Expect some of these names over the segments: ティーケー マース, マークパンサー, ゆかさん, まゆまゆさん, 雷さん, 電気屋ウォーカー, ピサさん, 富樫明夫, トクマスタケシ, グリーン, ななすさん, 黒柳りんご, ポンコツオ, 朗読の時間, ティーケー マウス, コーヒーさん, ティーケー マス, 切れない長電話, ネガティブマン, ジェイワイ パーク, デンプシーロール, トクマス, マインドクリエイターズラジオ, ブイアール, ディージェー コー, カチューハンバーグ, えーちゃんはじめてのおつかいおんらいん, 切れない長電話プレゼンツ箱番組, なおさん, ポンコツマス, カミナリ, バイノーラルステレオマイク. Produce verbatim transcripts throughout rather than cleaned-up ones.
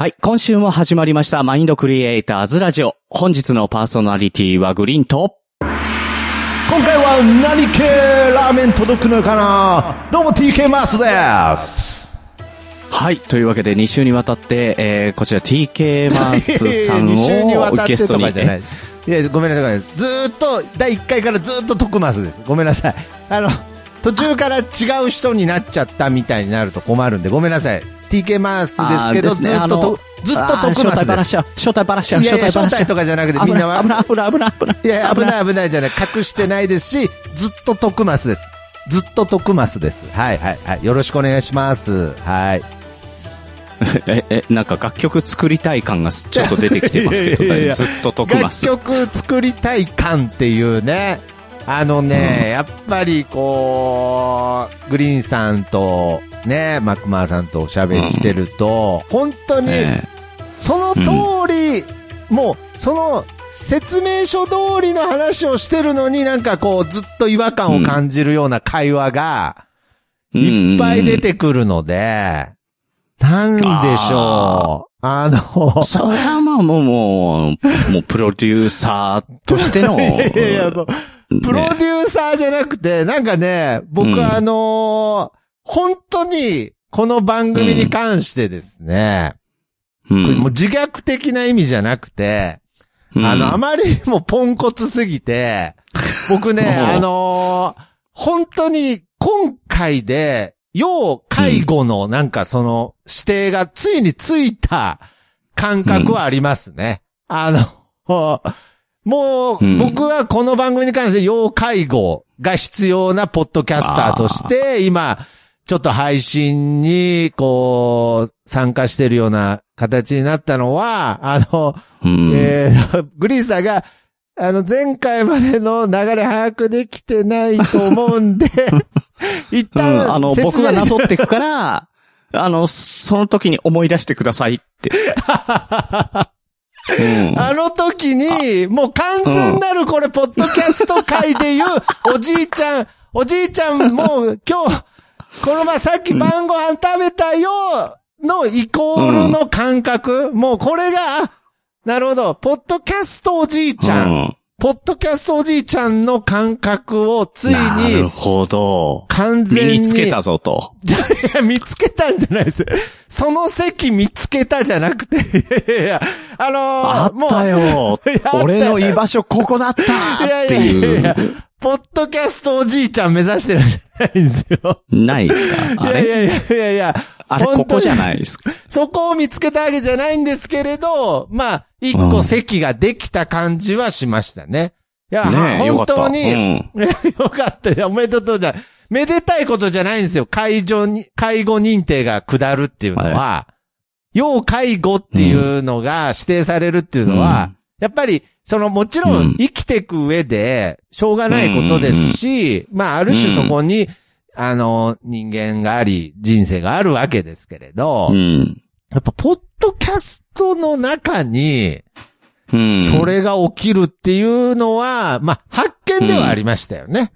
はい、今週も始まりましたマインドクリエイターズラジオ。本日のパーソナリティはグリーンと、今回は何系ラーメン届くのかな。どうも ティーケー マスです。はい、というわけでに週にわたって、えー、こちら ティーケー マスさんをゲストにいやごめんなさい、ずーっとだいいっかいからずーっとトクマスです。ごめんなさい、あの途中から違う人になっちゃったみたいになると困るんで、ごめんなさい。 ティーケー マスですけど、す、ね、ずっととずっとトクマスです。正体ばらしちゃう。いやいや、正体とかじゃなくて、みんなは危ない危ない危ない危ない、いやいや危ない危ないじゃない、隠してないですし、ずっとトクマスです。ずっとトクマスです。はいはいはい、よろしくお願いします。はい。ええ、なんか楽曲作りたい感がちょっと出てきてますけど、ね、いやいやいやずっとトクマス。楽曲作りたい感っていうね、あのね、うん、やっぱりこうグリーンさんとね、マクマーさんとおしゃべりしてると、うん、本当にその通り、うん、もうその説明書通りの話をしてるのに、なんかこうずっと違和感を感じるような会話がいっぱい出てくるので、なんでしょう。あの、それはまあもう、もう、もうプロデューサーとしての。いやいやいや、もう、プロデューサーじゃなくて、なんかね、僕はあのー、本当にこの番組に関してですね、うんうん、もう自虐的な意味じゃなくて、うん、あの、あまりにもポンコツすぎて、僕ね、あのー、本当に今回で、要介護のなんかその指定がついについた感覚はありますね。うん、あの、もう僕はこの番組に関して要介護が必要なポッドキャスターとして、今ちょっと配信にこう参加してるような形になったのは、あの、うんえー、グリーサーがあの前回までの流れ把握できてないと思うんで、一旦、うん、あの僕がなぞっていくから、あのその時に思い出してくださいって。うん、あの時にもう完全なるこれポッドキャスト界でいうおじいちゃん、おじいちゃんもう今日このまさっき晩ご飯食べたよのイコールの感覚、うん、もうこれが。なるほど。ポッドキャストおじいちゃん、うん。ポッドキャストおじいちゃんの感覚をついに。なるほど。完全に。身につけたぞと。いや、見つけたんじゃないです。その席見つけたじゃなくて。いやいや、あのー、あったよ。俺の居場所ここだったっていう。いやいやいやいや、ポッドキャストおじいちゃん目指してるんじゃないんですよ。ないですか。あれいやいやいやいや。あれ、ここじゃないですか。そこを見つけたわけじゃないんですけれど、まあ、一個席ができた感じはしましたね。うん、いや、ね、本当に、よかった。うん、おめでとうじゃ、めでたいことじゃないんですよ。介助に、介護認定が下るっていうのは、要介護っていうのが指定されるっていうのは、うん、やっぱり、その、もちろん生きていく上で、しょうがないことですし、うん、まあ、ある種そこに、うんあの、人間があり、人生があるわけですけれど、うん、やっぱ、ポッドキャストの中に、それが起きるっていうのは、うん、まあ、発見ではありましたよね。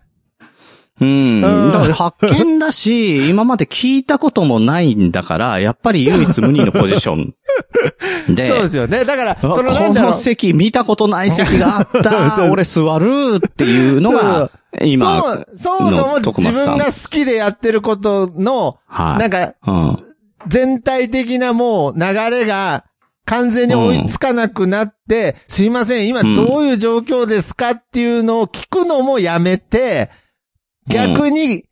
うん。うん、だから発見だし、今まで聞いたこともないんだから、やっぱり唯一無二のポジション。でそうですよね。だから、そのこの席、見たことない席があった、俺座るっていうのが、今のそもそも自分が好きでやってることの、はい、なんか、うん、全体的なもう流れが完全に追いつかなくなって、うん、すいません、今どういう状況ですかっていうのを聞くのもやめて、逆に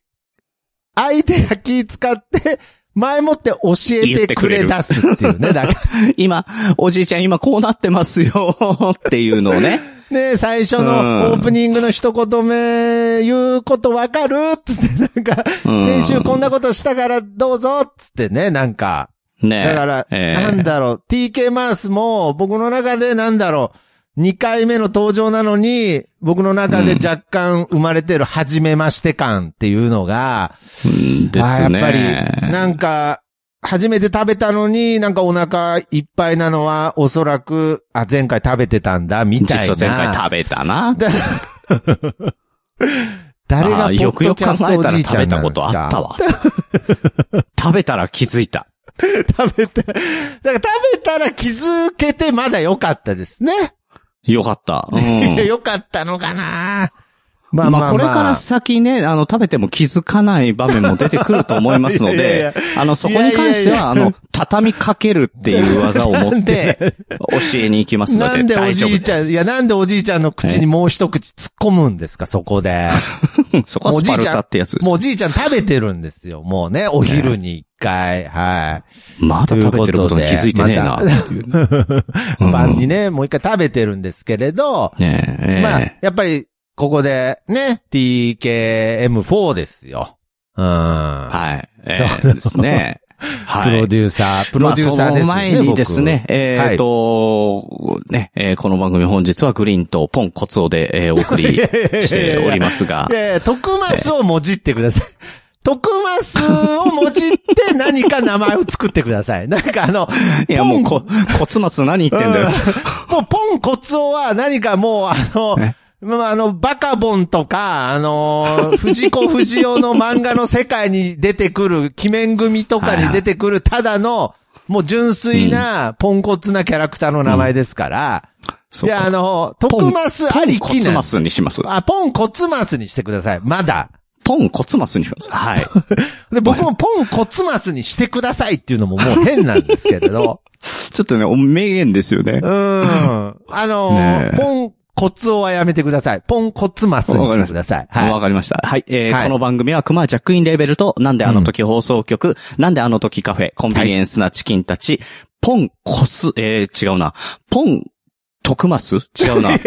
相手が気使って、前もって教えてくれ出すっていうね。だから今、おじいちゃん今こうなってますよっていうのをね。ね、最初のオープニングの一言目、言うことわかるつって、なんか、先週こんなことしたからどうぞつってね、なんか。ね。だから、なんだろう、ティーケー マースも僕の中でなんだろう、にかいめの登場なのに、僕の中で若干生まれてる初めまして感っていうのが、ですね。やっぱり、なんか、初めて食べたのになんかお腹いっぱいなのはおそらく、あ、前回食べてたんだ、みたいな。実は前回食べたな。誰がポッドキャストおじいちゃんなんですか。よくよく考えたら食べたことあったわ。食べたら気づいた。食べた。だから食べたら気づけてまだ良かったですね。良かった。良、うん、かったのかな。まあまあ、まあ、これから先ね、あの、食べても気づかない場面も出てくると思いますので、いやいやあの、そこに関しては、いやいやあの、畳みかけるっていう技を持って、教えに行きますので、大丈夫です。なんでおじいちゃん、いや、なんでおじいちゃんの口にもう一口突っ込むんですか、そこで。そこはスパルタってやつです。もうおじいちゃん食べてるんですよ、もうね、お昼に。はいはい。まだ食べてることに気づいてねえなっていう、ね。ま、晩にね、もう一回食べてるんですけれど、ねえまあ、やっぱり、ここでね、ティーケーエムフォー ですよ。うん。はい。そうですね。はい。プロデューサー、プロデューサーですね。まあ、その前にですね、えっと、はい、ね、えー、この番組本日はグリーンとポンコツオで、えー、お送りしておりますが。え、トクマスをもじってください。トクマスをもじって何か名前を作ってください。なんかあの、いやもうこ、コツマツ何言ってんだよ。もうポンコツオは何かもうあの、まあ、あの、バカボンとか、あのー、藤子不二雄の漫画の世界に出てくる、鬼面組とかに出てくる、ただの、もう純粋な、ポンコツなキャラクターの名前ですから、うん、いや、あの、トクマスありきな。ポンコツマスにします。あ、ポンコツマスにしてください。まだ。ポンコツマスにします。はい。で、僕もポンコツマスにしてくださいっていうのももう変なんですけれど。ちょっとね、名言ですよね。うん。あのー、ポン、コツオはやめてください。ポンコツマスにしてください。わかりました。はい。えーはい、この番組はクマジャックインレーベルとなんであの時放送局、うん、なんであの時カフェ、コンビニエンスなチキンたち、はい、ポンコス、えー、違うな。ポン、トクマス違うな。ポン、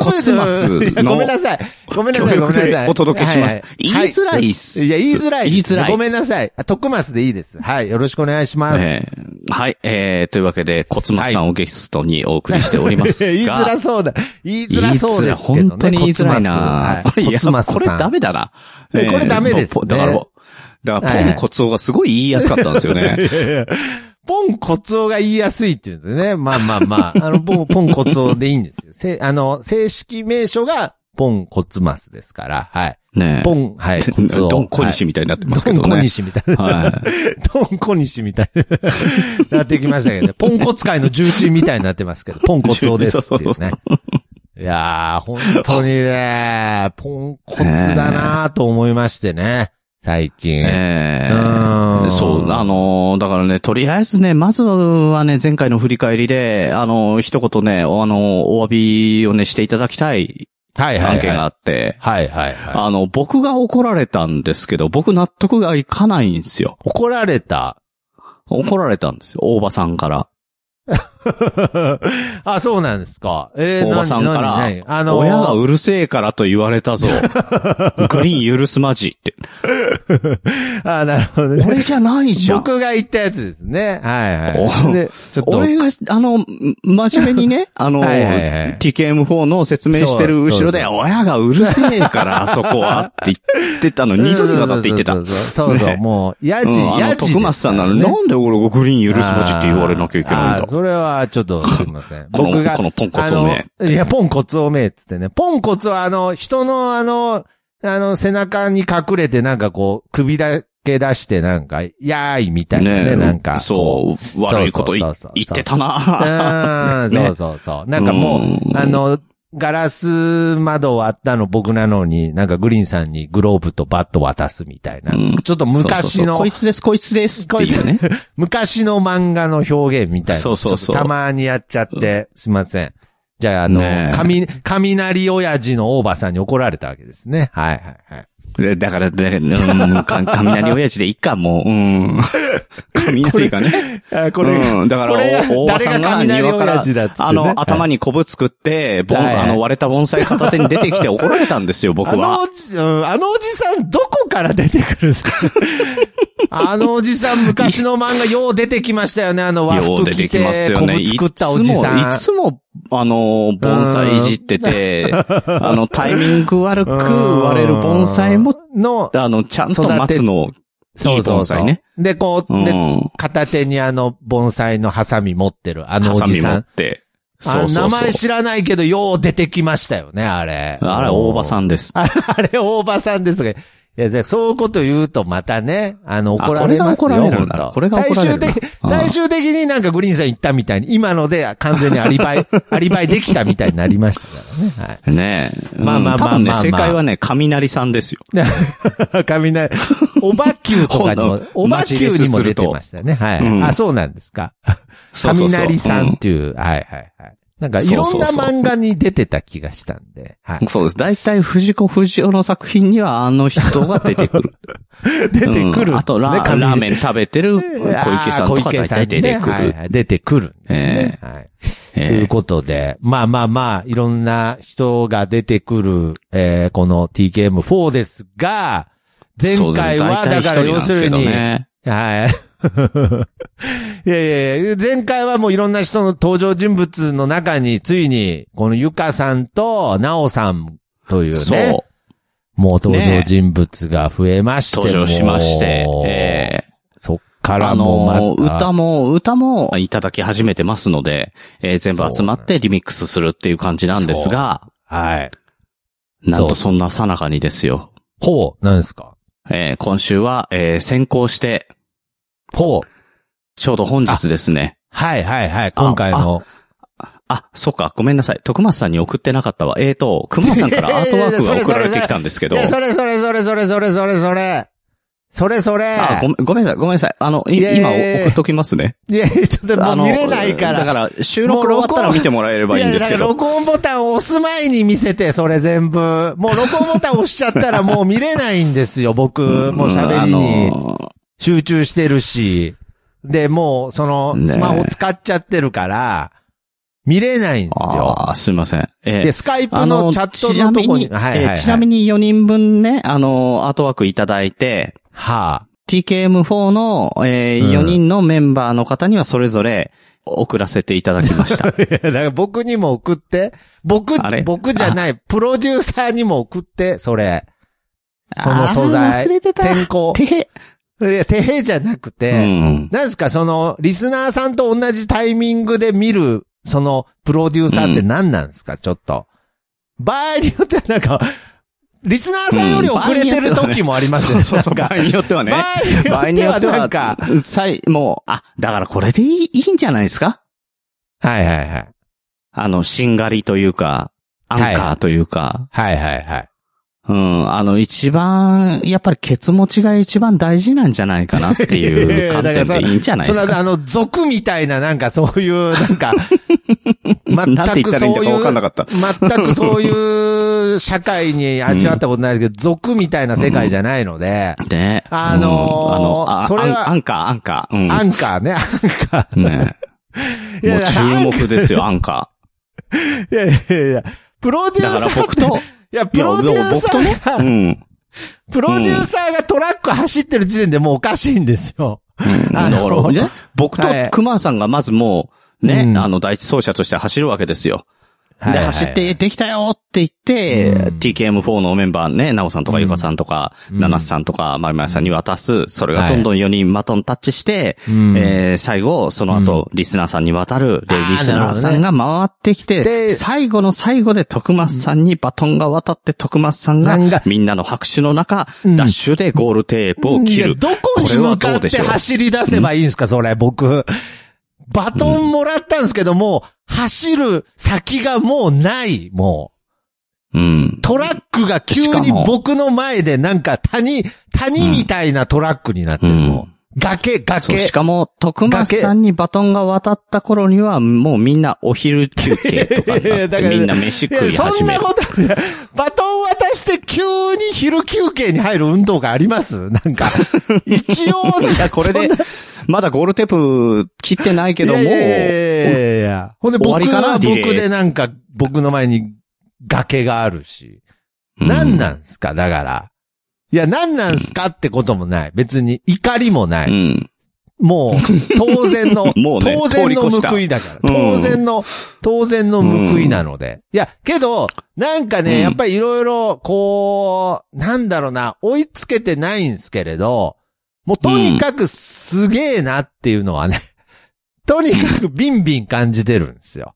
コツマスの。ごめんなさい。ごめんなさい。ごめんなさい。お届けします。言いづらいっす。いや、言いづらい。言いづらい。ごめんなさい。トクマスでいいです。はい。よろしくお願いします。えー、はい。えー、というわけで、コツマスさんをゲストにお送りしておりますが。言いづらそうだ。言いづらそうですけどね。本当に言いづらいなこれ、いや、これダメだな。これダメです。だから、だからポンコツオがすごい言いやすかったんですよね。ポンコツオが言いやすいっていうんですね。まあまあまあ。あの、ポンコツオでいいんですよ。せ、あの、正式名称がポンコツマスですから。はい。ねえ。ポン、はい。コツオドンコニシみたいになってますけどね。ドンコニシみたいな。はい。ドンコニシみたいになってきましたけどね。ポンコツ界の重鎮みたいになってますけど、ポンコツオですっていうね。いやー、本当にね、ポンコツだなーと思いましてね。最近。えー、うんそう、あのー、だからね、とりあえずね、まずはね、前回の振り返りで、あのー、一言ね、あのー、お詫びをね、していただきたい案件があって、はいはいはい、あの、僕が怒られたんですけど、僕納得がいかないんですよ。怒られた？怒られたんですよ、大場さんから。あ、そうなんですか。えー、おばさんから、あのー、親がうるせえからと言われたぞ。グリーン許すまじって。あ、なるほどね。俺じゃないじゃん。僕が言ったやつですね。はいはい。で、ちょっと俺が、あの、真面目にね、あの、はいはいはい、ティーケーエムフォー の説明してる後ろで、親がうるせえから、あそこはって言ってたの、二度にわたって言ってた。そうそう、ね、そうそう、もう、やじ、やじ、ね。徳松さんなのに、なんで俺がグリーン許すまじって言われなきゃいけないんだ。それは、ちょっと、すみません。僕が、このポンコツおめえ。いや、ポンコツおめえってってね。ポンコツは、あの、人の、あの、あの、背中に隠れて、なんかこう、首だけ出して、なんか、やーい、みたいなね、ねなんか。そう、悪いこと言ってたなぁ。そうそうそう。なんかもう、あの、ガラス窓割ったの僕なのに、なんかグリーンさんにグローブとバット渡すみたいな。うん、ちょっと昔のそうそうそう。こいつです、こいつですっていうね。昔の漫画の表現みたいな。そうそうそう。たまにやっちゃって、すいません。じゃあ、あの、ね、雷、雷親父の大場さんに怒られたわけですね。はいはいはい。だから、だから、うん、雷親父でいいか、もう、うん。雷がね。これ、うん、だから、大場さんが庭から、あの、頭にコブ作って、ボン、あの、割れた盆栽片手に出てきて怒られたんですよ、僕は。あの、あのおじさん、どこから出てくるんですか？あのおじさん、昔の漫画、よう出てきましたよね、あの、和服着て、コブ作ったおじさん。いつも、あの、盆栽いじってて、あの、タイミング悪く割れる盆栽も、の、あの、ちゃんと待つの、いい盆栽ね。で、こう、で、片手にあの、盆栽のハサミ持ってる、あのおじさん。ハサミ持って。そうそうそう。あ、名前知らないけど、よう出てきましたよね、あれ。あれ、大場さんです。あれ、大場さんです。いや、じゃあ、そういうこと言うとまたね、あの、怒られますよ、本当。これが怒られるな。最終的、最終的になんかグリーンさん言ったみたいに、今ので完全にアリバイ、アリバイできたみたいになりましたからね。はい、ねえ。まあまあまあまあ、まあ。多分ね、正解はね、雷さんですよ。雷。おばきゅうとかにも、おばきゅうにも出てましたね。はい。うん、あ、そうなんですか。雷さんっていう、うん、はいはいはい。なんかいろんな漫画に出てた気がしたんで。はい、そうです。大体藤子不二雄の作品にはあの人が出てくる。出てくる、うん。あとラー、ね、ラーメン食べてる小池さんとか大体出てくる。ね、はい、出てくるんですね、えーはいえー。ということで、まあまあまあ、いろんな人が出てくる、えー、この ティーケーエムフォー ですが、前回はだから要するに、ね、はい。いやいや、前回はもういろんな人の登場人物の中についにこのゆかさんとなおさんというね、そうもう登場人物が増えまして、ね、登場しまして、えー、そっからもまたあの歌も歌もいただき始めてますので、えー、全部集まってリミックスするっていう感じなんですが、はい、なんとそんな最中にですよ。ほう、なんですか。えー、今週は、えー、先行して。ほう。ちょうど本日ですね。はいはいはい。今回の。あ、ああそっか。ごめんなさい。徳松さんに送ってなかったわ。えーと、くまさんからアートワークが送られてきたんですけど。それそれそれそれそれそれそれ。それそれ。あ、ごめん、ごめんなさい。ごめんなさい。あの、い今送っときますね。いや、ちょっともう見れないから。だから、収録終わったら見てもらえればいいんですけど。いや、だから録音ボタンを押す前に見せて、それ全部。もう録音ボタン押しちゃったらもう見れないんですよ。僕、もう喋りに。集中してるし、で、もう、その、スマホ使っちゃってるから、見れないんですよ。ね、ああ、すいません。えー、で、スカイプのチャットのとこに、ちなみに、はいはいはい、ちなみによにんぶんね、あの、アートワークいただいて、はあ、ティーケーエムフォー の、えーうん、よにんのメンバーの方にはそれぞれ送らせていただきました。いやだから僕にも送って、僕、僕じゃない、プロデューサーにも送って、それ。その素材。忘れてた。先行。いや、てへじゃなくて、うん、なんですか、その、リスナーさんと同じタイミングで見る、その、プロデューサーって何なんですか、うん、ちょっと。場合によってはなんか、リスナーさんより遅れてる時もありますよね。そうそう、場合によってはね。場合によってはなんか、もう、あ、だからこれでいい、いいんじゃないですか？はいはいはい。あの、しんがりというか、アンカーというか。はい、はい、はいはいはい。うん、あの、一番、やっぱりケツ持ちが一番大事なんじゃないかなっていう観点でいいんじゃないですか。それはあの、俗みたいななんかそういう、なんか、全くそういう、全くそういう社会に味わったことないですけど、俗みたいな世界じゃないので、ね、あのー、それは、アンカー、アンカー。アンカーね、アンカー。ね。もう注目ですよ、アンカー。いやいやいや、プロデューサー。だから僕と、いや、プロデューサーが、うん、プロデューサーがトラック走ってる時点でもうおかしいんですよ。うん、あの、ね、僕と熊さんがまずもうね、うん、あの、第一走者として走るわけですよ。はいはい、で、走ってできたよって言って、うん、ティーケーエムフォー のメンバーね、なおさんとかゆかさんとか、うん、ななすさんとか、まゆまゆさんに渡す。それがどんどんよにんバトンタッチして、はいえー、最後、その後、うん、リスナーさんに渡る。で、リスナーさんが回ってきて、ね、最後の最後で徳松さんにバトンが渡って、徳松さんが、みんなの拍手の中、うん、ダッシュでゴールテープを切る。どこに向かって走り出せばいいんですか、それ、僕。バトンもらったんですけども、うん、走る先がもうない、もう、うん。トラックが急に僕の前でなんか谷、谷みたいなトラックになってる、うん、もう。崖、崖。しかも、徳松さんにバトンが渡った頃には、もうみんなお昼休憩とかになって、みんな飯食い始める。そんなことない。バトン渡して急に昼休憩に入る運動がありますなんか。一応なんかこれで、まだゴールテープ切ってないけども、いやいやいやほんで僕は僕でなんか、僕の前に崖があるし。うん、何なんすかだから。いや、何なんすかってこともない。別に怒りもない。うん、もう、当然の、もうね、当然の報いだから、うん。当然の、当然の報いなので。いや、けど、なんかね、うん、やっぱりいろいろ、こう、なんだろうな、追いつけてないんすけれど、もうとにかくすげえなっていうのはね、とにかくビンビン感じてるんですよ。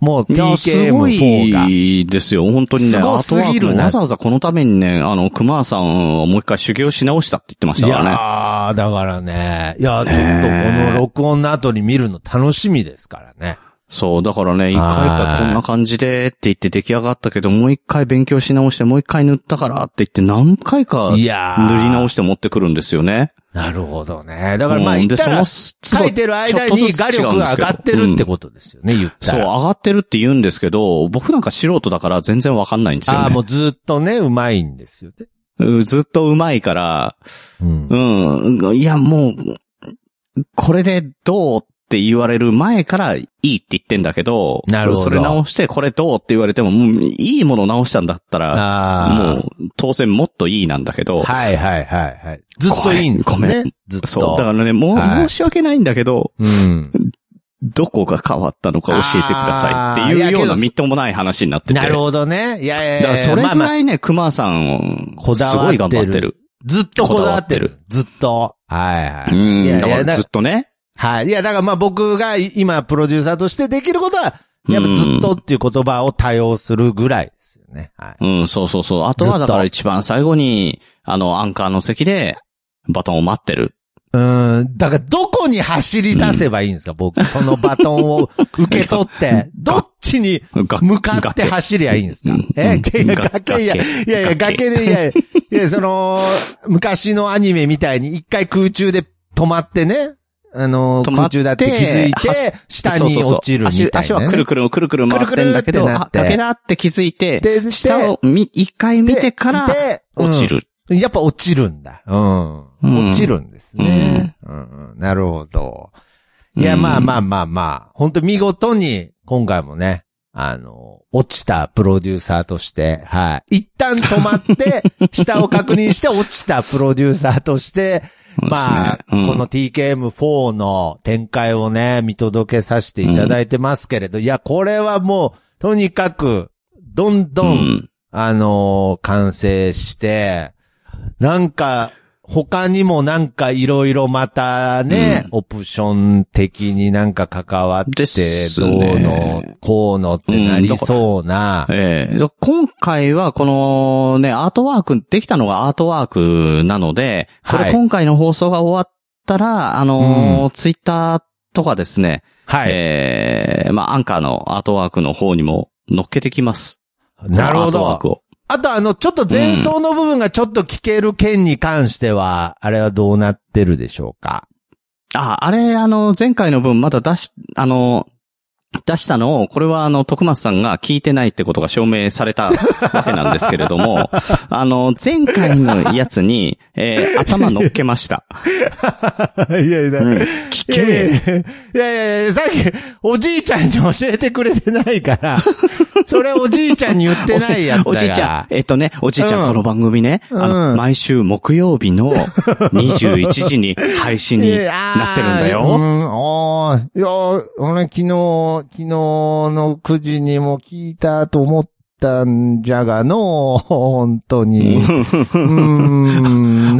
もう ティーケーエムフォー が。すごいですよ、本当にね。すごすぎるね。わざわざこのためにね、あの、熊さんをもう一回修行し直したって言ってましたからね。いやー、だからね。いやー、ちょっとこの録音の後に見るの楽しみですからね。そう、だからね、一回こんな感じでって言って出来上がったけど、もう一回勉強し直して、もう一回塗ったからって言って何回か塗り直して持ってくるんですよね。なるほどね。だからまあ言ったら、書いてる間に画力が上がってるってことですよね、言ったら。そう、上がってるって言うんですけど、僕なんか素人だから全然わかんないんですよね。ああ、もうずっとね、うまいんですよね。ずっとうまいから、うん、うん、いやもう、これでどうって言われる前からいいって言ってんだけど、なるほど。それ直してこれどうって言われても、もういいもの直したんだったら、もう当然もっといいなんだけど。はいはいはいはい。ずっといいんですね。ごめん。ずっと。そう。だからね、もう申し訳ないんだけど、うん、どこが変わったのか教えてくださいっていうようなみっともない話になってて。なるほどね。いやいやいや。だからそれぐらいね、熊さん、すごい頑張ってる。ずっとこだわってる。ずっと。はいはい。うん。だからずっとね。はい。いや、だからまあ僕が今プロデューサーとしてできることは、やっぱずっとっていう言葉を多用するぐらいですよね。はい。うん、そうそうそう。あとはだから一番最後に、あの、アンカーの席でバトンを待ってる。うん。だからどこに走り出せばいいんですか、うん、僕。そのバトンを受け取って、どっちに向かって走りゃいいんですかえ、崖、いや、いやいや、崖で、いやいや、その、昔のアニメみたいに一回空中で止まってね、あの、空中だって気づいて、下に落ちるみたいな、ね、そうそうそう。足、足はくるくるくるくる回ってんだけど、崖だって気づいて、で下をみ一回見てから、落ちる、うん。やっぱ落ちるんだ。うん。うん、落ちるんですね、うんうん。なるほど。いや、まあまあまあまあ、本当見事に、今回もね、あの、落ちたプロデューサーとして、はい。一旦止まって、下を確認して落ちたプロデューサーとして、まあ、うん、この ティーケーエムフォー の展開をね、見届けさせていただいてますけれど、うん、いや、これはもう、とにかく、どんどん、うん、あのー、完成して、なんか、他にもなんかいろいろまたね、うん、オプション的になんか関わって、ね、どうの、こうのってなりそうな。うんえー、今回はこのね、アートワーク、できたのがアートワークなので、これ今回の放送が終わったら、はい、あの、うん、ツイッターとかですね、はい、えー、まあ、アンカーのアートワークの方にも乗っけてきます。なるほど。アートワークを。あとあの、ちょっと前奏の部分がちょっと聞ける件に関しては、うん、あれはどうなってるでしょうか？あ、あれ、あの、前回の分まだ出し、あの、出したのを、これはあの、徳松さんが聞いてないってことが証明されたわけなんですけれども、あの、前回のやつに、えー、頭乗っけました。いやいや、うん、聞け。いやいやいや、さっき、おじいちゃんに教えてくれてないから、それおじいちゃんに言ってないやつだから。おじいちゃん、えっとね、おじいちゃん、うん、この番組ね、うん、あの、毎週木曜日のにじゅういちじに配信になってるんだよ。うん、おー、いやー、俺昨日、昨日のくじにも聞いたと思ったんじゃがの、本当に。うーん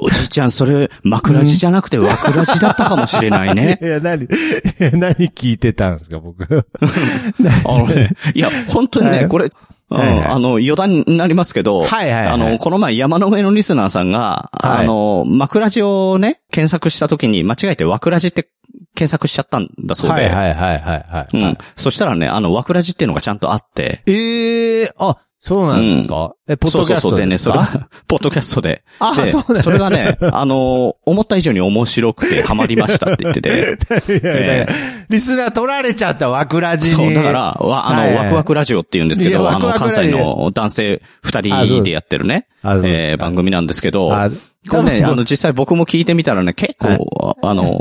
おじいちゃん、それ、枕地じゃなくて枕地だったかもしれないね。いや、何、いや何聞いてたんですか、僕。あのね、いや、本当にね、これ、はいはい、あの、余談になりますけど、はいはいはい、あの、この前山の上のリスナーさんが、はい、あの、枕地をね、検索した時に間違えて枕地って、検索しちゃったんだそうで。はいはいはいはい、はい。うん。そしたらね、あの、わくらじっていうのがちゃんとあって。ええー、あ、そうなんですか、うん、え、ポッドキャストでね、それ、ポッドキャストで。あ、そうね。それがね、あの、思った以上に面白くてハマりましたって言ってて。いやいやいや、えー、リスナー取られちゃったわくらじに。そう、だから、わ、あの、はいはい、ワクワクラジオって言うんですけど、あの、関西の男性二人でやってるね、えー、番組なんですけど、これね、あの、実際僕も聞いてみたらね、結構、あの、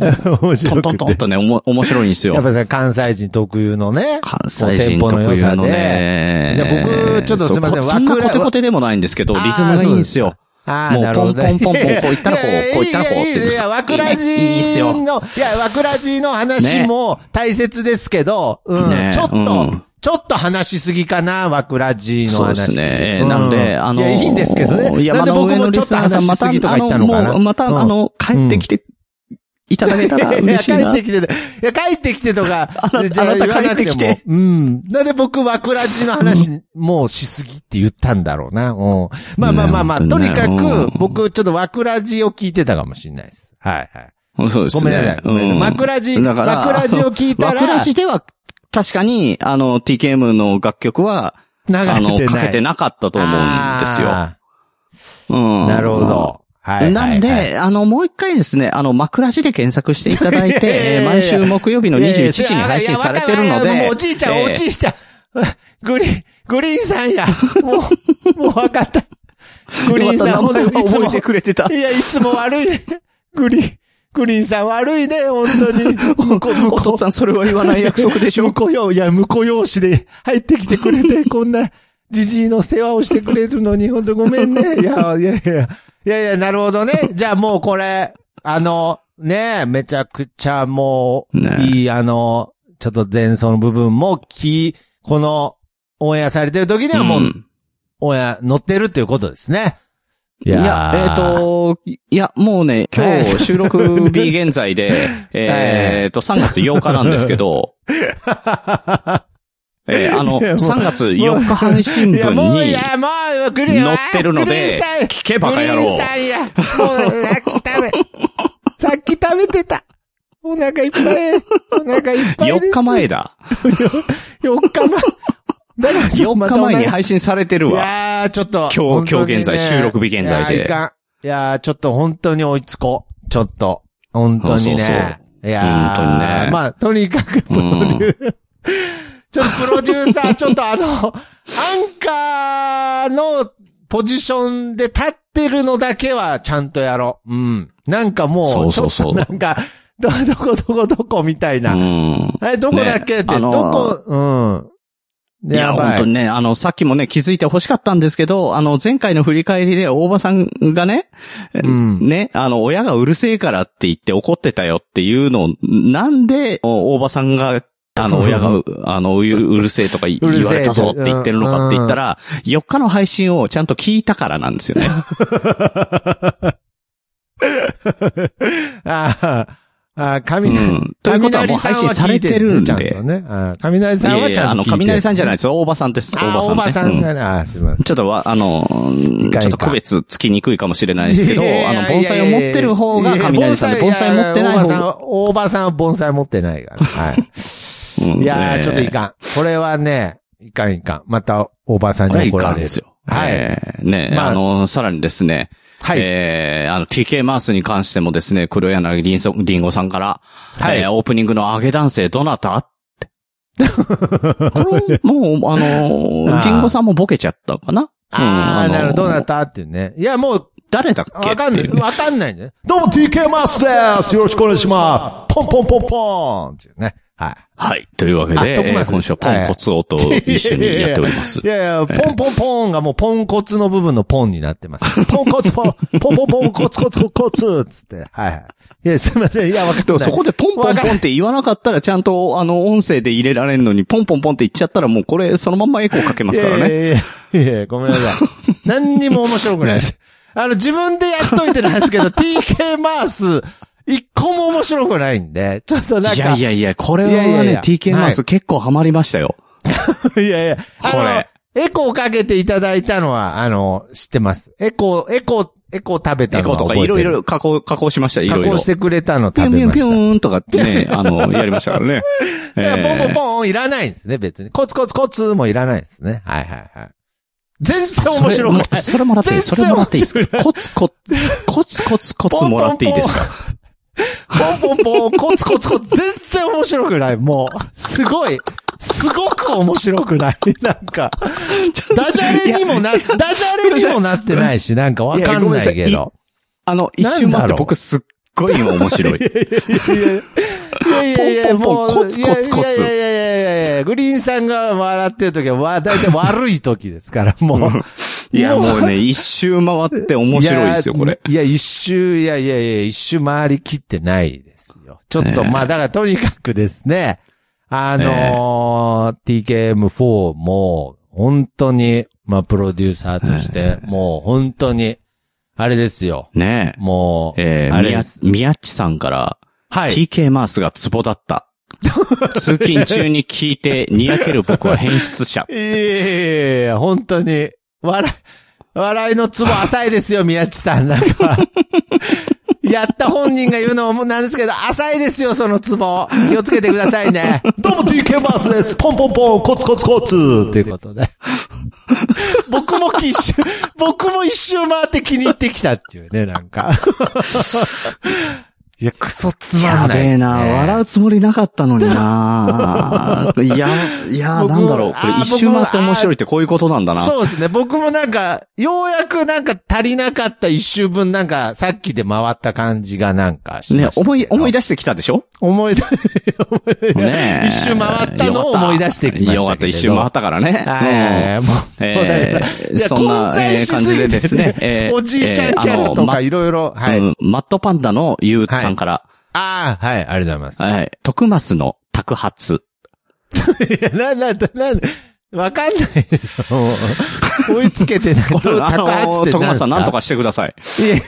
トントントンとね、おも、面白いんですよ。やっぱり関西人特有のね。関西人特有のね。じゃあ僕、ちょっとすいません、そんなコテコテでもないんですけど、リズムがいいんですよ。ああ、なるほど。ポンポンポンポン、こういったらこう、こういったらこうっていい。いや、わくらじの、いや、わくらじの話も大切ですけど、うん、ちょっと。ちょっと話しすぎかな、わくらじの話。そうですね。うん、なんで、あの、いや、いいんですけどね。なんで僕もちょっと話しすぎとか言ったのかな。また、また、あの、帰ってきて、うんいただけたら嬉しいな。いや、帰ってきてと、いや、帰ってきてとか、あなた、あなた帰ってきて。うん。なんで僕、わくらじの話、もうしすぎって言ったんだろうな。うん。まあまあまあまあ、とにかく、僕、ちょっとわくらじを聞いてたかもしれないです。はいはい。そうですね。ごめんなさい。ごめんなさい。わくらじ、わくらじを聞いたら。わくらじでは、確かに、あの、ティーケーエム の楽曲は、あの、かけてなかったと思うんですよ。うん、なるほど。はい。なんで、はいはい、あの、もう一回ですね、あの、枕字で検索していただいて、いやいやいや、毎週木曜日のにじゅういちじに配信されてるので。いやいやいやいやいやもうおじいちゃん、えー、おじいちゃん。グリーン、グリーンさんや。もう、もう分かった。グリーンさん、もう覚えてくれてた。いや、いつも悪いね。グリーン。グリーンさん悪いね、本当に。お父さんそれは言わない約束でしょ。婿養、いや、婿養子で入ってきてくれて、こんな、じじいの世話をしてくれるのに、本当ごめんね。いや、いやいや、いやいや、なるほどね。じゃあもうこれ、あの、ね、めちゃくちゃもう、いい、あの、ちょっと前奏の部分も、き、この、オンエアされてる時にはもう、オンエア乗ってるっていうことですね。いや、いやえっ、ー、と、いや、もうね、今日収録日現在で、えっと、さんがつようかなんですけど、えー、あの、さんがつよっか配信分に載ってるので、聞けばかやろう。もうさっき食べ、さっき食べてた。お腹いっぱい、お腹いっぱいです。よっかまえだ。よっかまえ。よっかまえに配信されてるわ。いやー、ちょっと。今日、今日現在、収録日現在で。いやー、いやーちょっと本当に追いつこう。ちょっと。本当にね。そうそうそういやー、本当にね。まあ、とにかくプロデュー、うん、ちょっとプロデューサー、ちょっとあの、アンカーのポジションで立ってるのだけはちゃんとやろう。うん。なんかもう、そうそうそうちょっとなんか、ど、どこどこどこみたいな。うん、え、どこだっけって、ね、どこ、うん。いや、本当にね、あの、さっきもね、気づいて欲しかったんですけど、あの、前回の振り返りで大場さんがね、うん、ね、あの、親がうるせえからって言って怒ってたよっていうのを、なんで、大場さんが、あの、親が、あの、うるせえとか言われたぞって言ってるのかって言ったら、よっかの配信をちゃんと聞いたからなんですよね。ああ、雷、うん、ということはもう配信されてるんで。ね、あ雷さんはちゃんと聞いてる。いやいや、あの、雷さんじゃないですよ。大場さんです。大場さん、ね。大場さんじゃない。すみません。ちょっと、あの、ちょっと区別つきにくいかもしれないですけど、いやいやいやあの、盆栽を持ってる方が雷さんで、盆栽持ってない方が。大場さんは盆栽持ってないから。はい。うんね、いやー、ちょっといかん。これはね、いかんいかん。また、大場さんに怒られる。いかんですよ。はい。えー、ね、まあ、あの、さらにですね、はい。えー、あの、ティーケー マウスに関してもですね、黒柳りんごさんから、はい、えー、オープニングの揚げ男性どなたって。これ、もう、あの、りんごさんもボケちゃったかなあ、うん、あなるほど、どなたっていうね。いや、もう、誰だっけわかんない。わかんないね。どうも ティーケー マウスですよろしくお願いしますポンポンポンポンっていうね。はい。はい。というわけで、えー、今週はポンコツ王と一緒にやっております。いやいや、えー、ポンポンポンがもうポンコツの部分のポンになってます。ポンコツポン、ポンポンポンコツコツコツコツつって。はいはい。いや、すいません。いや、わかった。そこでポンポンポンって言わなかったら、ちゃんとあの、音声で入れられるのに、ポンポンポンって言っちゃったら、もうこれ、そのまんまエコーかけますからね。いやいやいや、ごめんなさい。何にも面白くないです。あの、自分でやっといてなんですけど、ティーケー マース、一個も面白くないんで、ちょっとなんか。いやいやいや、これはね、いやいやいや ティーケー マース結構ハマりましたよ。はい、いやいや、これ。エコをかけていただいたのは、あの、知ってます。エコ、エコ、エコ食べたのは覚えてる。エコとかいろいろ加工、加工しました、いろいろ。加工してくれたの食べました。ピュンピュンピュンとかってね、あの、やりましたからね。いや、ポンポンポンいらないんですね、別に。コツコツコツもいらないんですね。はいはいはい。全然面白くない。それもらっていいそれもらっていいですかコツコツ、コツコツコツもらっていいですかポンポンポン、コツコツコツ、全然面白くない。もう、すごい、すごく面白くない。なんか、ダジャレにもな、ダジャレにもなってないし、なんかわかんないけど。あの、一瞬待って僕すっごい面白い。いやいやいや、ポンポンポン、コツコツコツ。グリーンさんが笑ってる時は、だいたい悪い時ですから、もう。いや、もうね、一周回って面白いですよ、これ。いや、一周、いやいやいや、一周回りきってないですよ。ちょっと、まあ、だからとにかくですね、あのー、ティーケーエムフォー も、本当に、まあ、プロデューサーとして、もう本当に、あれですよ。ねもう、えー、あれ、宮地さんから、はい。ティーケー マウスがツボだった。通勤中に聞いて、にやける僕は変質者。ええー、本当に。笑、笑いのツボ浅いですよ、宮地さん。なんか。やった本人が言うのもなんですけど、浅いですよ、そのツボ。気をつけてくださいね。どうも ティーケー マウスです。ポンポンポン、コツコツコツっていうことで。僕も一周、僕も一周回って気に入ってきたっていうね、なんか。いや、クソつまんない、ね。やべえな。笑うつもりなかったのにな。いや、いや、なんだろう。これ一周回って面白いってこういうことなんだな。そうですね。僕もなんか、ようやくなんか足りなかった一周分なんか、さっきで回った感じがなんかしました。ね、思い、思い出してきたでしょ？思い出、思い出、ね、一周回ったのを思い出してきましたけど。よかった、一周回ったからね。えー、もう、えー、いや、そんな感じでですね。えー、おじいちゃんキャラとかいろいろ、はい、うん。マットパンダの憂鬱さん、はいから。ああ、はい、ありがとうございます。はい。トクマスの宅発。いや、なんなんだ、なんだ、わかんないです。追いつけてない。これ、宅発って。トクマスさん、なんとかしてください。いやい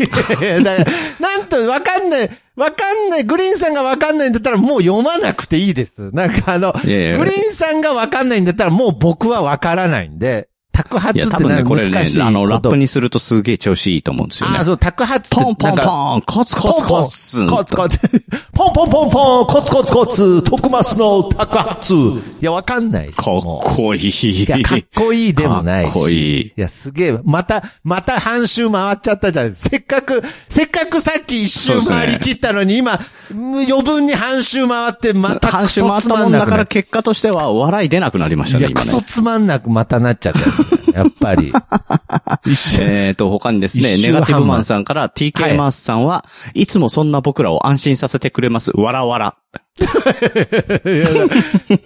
やいや、なんと、わかんない、わかんない、グリーンさんがわかんないんだったら、もう読まなくていいです。なんかあの、いやいやグリーンさんがわかんないんだったら、もう僕はわからないんで。宅発ってなんか難しい。いや、多分ね、これね、あの、ラップにするとすげえ調子いいと思うんですよね。ああ、そう、宅発って。ポンポンポン、コツコツコツ。コツコツ。ポンポンポンポン、コツコツコツ、トクマスの宅発。いや、わかんないです。かっこいい。いや、かっこいいでもないし。かっこいい。いや、すげえ、また、また半周回っちゃったじゃないですか。せっかく、せっかくさっき一周回り切ったのに、今、余分に半周回って、また半周回ったもんだから結果としては、笑い出なくなりましたね、今ね。クソつまんなくまたなっちゃった。やっぱり。えっと、他にですね、ネガティブマンさんから ティーケー マースさんは、いつもそんな僕らを安心させてくれます。わらわら。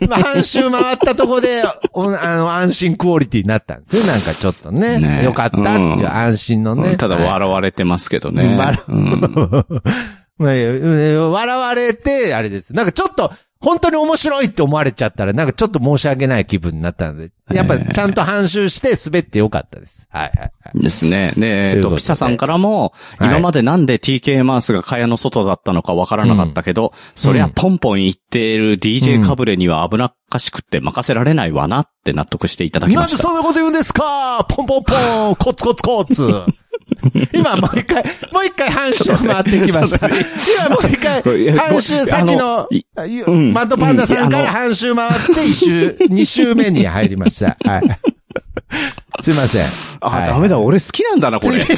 まあ、半周回ったとこで、おあの、安心クオリティになったんですよ。なんかちょっとね。ねよかったっていう安心のね。うん、ただ、笑われてますけどね。笑われて、あれです。なんかちょっと、本当に面白いって思われちゃったら、なんかちょっと申し訳ない気分になったので、やっぱちゃんと反芻して滑ってよかったです。はいはいはい。ですね。で、えっと、ピサさんからも、はい、今までなんで ティーケー マウスが蚊帳の外だったのかわからなかったけど、うん、そりゃポンポン言っている ディージェー かぶれには危なっかしくって任せられないわなって納得していただきました。なんでそんなこと言うんですか？ポンポンポンコツコツコツ今もう一回、もう一回半周回ってきました。今もう一回、半周、さっきの、うん、マットパンダさんから半周回って一周、二周目に入りました。はい。すいません。あ、はい、ダメだ、俺好きなんだな、これ。いやい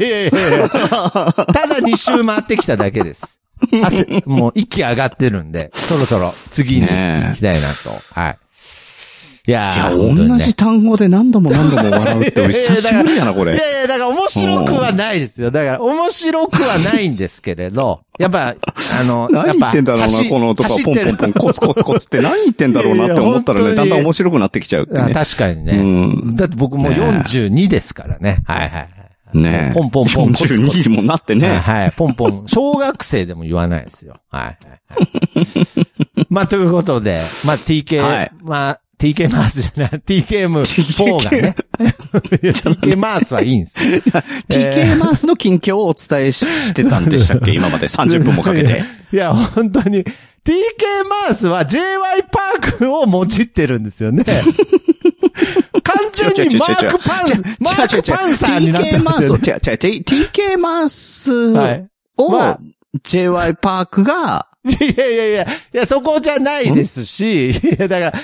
やいやいやただ二周回ってきただけです。汗、もう息上がってるんで、そろそろ次に行きたいなと。はい。いや、いや同じ単語で何度も何度も笑うって久しぶりやな、これ。いやいや、だから面白くはないですよ。だから面白くはないんですけれど、やっぱ、あの、何言ってんだろうな、この男はポンポンポンコツコツコツって何言ってんだろうなって思ったらね、だんだん面白くなってきちゃうってね。確かにね。うん、だって僕もうよんじゅうにですからね。はいはい。ねえ。ポンポンポンコツコツ。よんじゅうにもなってね。はい。ポンポン。小学生でも言わないですよ。はいはい。まあ、ということで、まあ、ティーケー、まあ、ティーケー マースじゃない ティーケーエムフォー がね ティーケー マースはいいんですよティーケー マースの近況をお伝えしてたんでしたっけ今までさんじゅっぷんもかけていや本当に ティーケー マースは ジェイワイ パークをもじってるんですよね完全にマークパンマークパンサーになってますよね ティーケー マースを ジェイワイ パークがいやいやいやいやそこじゃないですしいやだから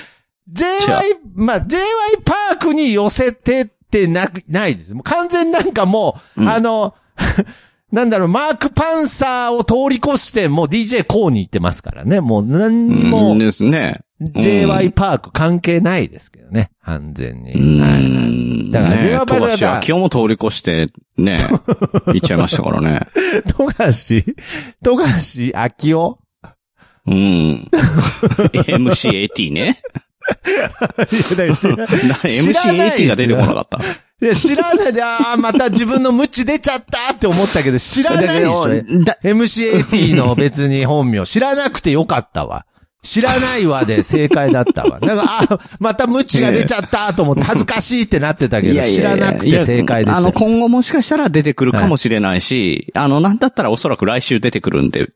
ジェイワイ、まあ、ジェイワイ パークに寄せてってなく、ないです。もう完全なんかもう、うん、あの、なんだろう、マークパンサーを通り越して、もう ディージェー コーに行ってますからね。もう何にも、ですね。ジェイワイ パーク関係ないですけどね。完全に。うん。だから、ジェイワイ パークだから。富樫明夫も通り越して、ね、行っちゃいましたからね。富樫、富樫明夫うん。エムシーエーティー ね。エムシーエーティー が出てこなかった。いや、知らないで、ああ、また自分の無知出ちゃったって思ったけど、知らないでしょ。エムシーエーティー の別に本名、知らなくてよかったわ。知らないわで正解だったわ。なんか、あ、またムチが出ちゃったと思って恥ずかしいってなってたけど、いやいやいや知らなくて正解でした。あの、今後もしかしたら出てくるかもしれないし、はい、あの、なんだったらおそらく来週出てくるんで。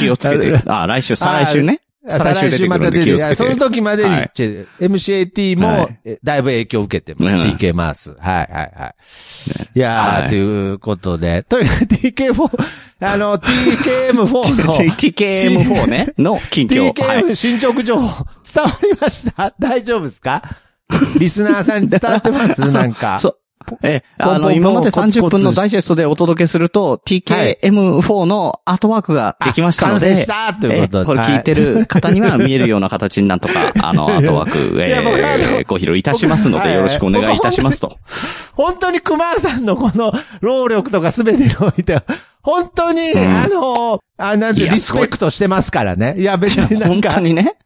気をつけて。あ、来週、再来週ね。再来週また出てくるんで気をつけて。その時までに、はい、エムシーエーティー もだいぶ影響を受けてます。はい、ティーケー マース。はいはいはい。ね、いやー、はい、ということで、とにかく ティーケーフォー、あの、ティーケーエムフォー の。ティーケーエムフォー ね。の近況。ティーケーエム 進捗情報、伝わりました大丈夫ですかリスナーさんに伝わってますなんか。そう。え、あの、今までさんじゅっぷんのダイジェストでお届けすると、ティーケーエムフォー のアートワークができましたので、完成したということで。これ聞いてる方には見えるような形になんとか、あの、アートワーク、えー、ご披露いたしますので、よろしくお願いいたしますと。本当にクマさんのこの、労力とかすべてにおいては、本当に、あの、あ、なんて、リスペクトしてますからね。いや、別になんか。本当にね。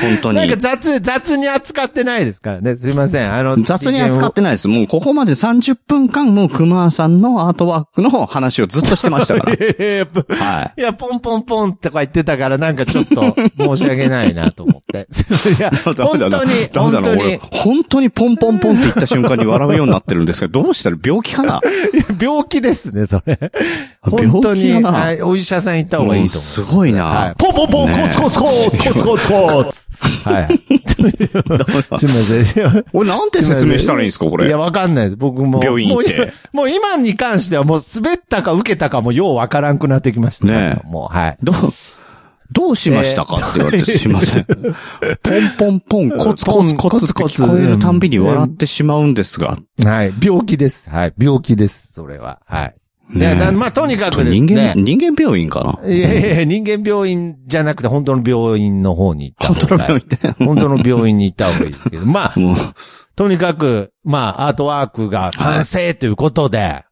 本当に。なんか雑、雑に扱ってないですからね。すいません。あの、雑に扱ってないです。もうここまでさんじゅっぷんかん、もう熊さんのアートワークの話をずっとしてましたから。はい。いや、ポンポンポンとか言ってたから、なんかちょっと申し訳ないなと思って。いや、本当に、本当に。本当にポンポンポンって言った瞬間に笑うようになってるんですけど、どうしたら病気かな病気ですね、それ。本当に、お医者さん行った方がいいと思う。すごいな。ポンポンポン、コツコツコツ、コツコツコツ。はい。すみません。俺なんて説明したらいいんですかこれ。いや、わかんないです。僕も。病院行って。もう今に関してはもう滑ったか受けたかもようわからんくなってきましたね。もう、はい。どう、どうしましたかって言われてすいません。ポンポンポン、コツコツコツって聞こえるたんびに笑ってしまうんですが。はい。病気です。はい。病気です。それは。はい。ね、まあ、とにかくですね。人間、人間病院かな？いやいやいや、人間病院じゃなくて、本当の病院の方に行った方がいい。本当の病院って。本当の病院に行った方がいいですけど。まあ、とにかく、まあ、アートワークが完成ということで、はい、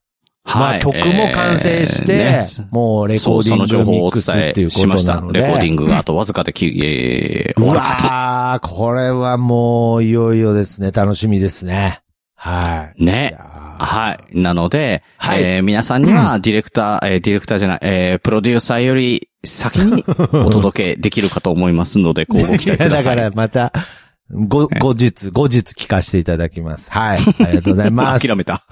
まあ、曲も完成して、えーね、もうレコーディングのミックスっていうことなので。レコーディングがあとわずかでき、えー、終わるかと。ああ、これはもう、いよいよですね。楽しみですね。はい。ね。はい。なので、はい、えー、皆さんには、ディレクター、うん、えー、ディレクターじゃない、えー、プロデューサーより先にお届けできるかと思いますので、ご期待ください。いやだからまた、ご、後日、後日聞かせていただきます。はい。ありがとうございます。諦めた。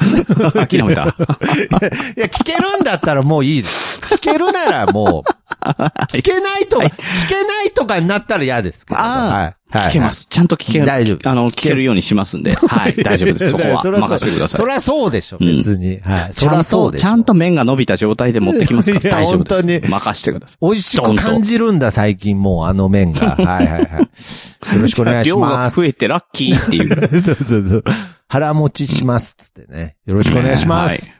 諦めた。いや、聞けるんだったらもういいです。聞けるならもう、聞けないとか、はい、聞けないとかになったら嫌ですけど。ああ、はい、聞けます。ちゃんと聞ける。大丈夫。あの、聞けるようにしますんで。はい、大丈夫です。そこは任せてください。そりゃそうでしょ、別に。はい。ちゃんと、ちゃんと麺が伸びた状態で持ってきますから大丈夫です。本当に。任せてください。美味しく感じるんだ、最近もう、あの麺が。はいはいはい。よろしくお願いします。量が増えてラッキーっていう。そうそうそう。腹持ちします。つってね。よろしくお願いします。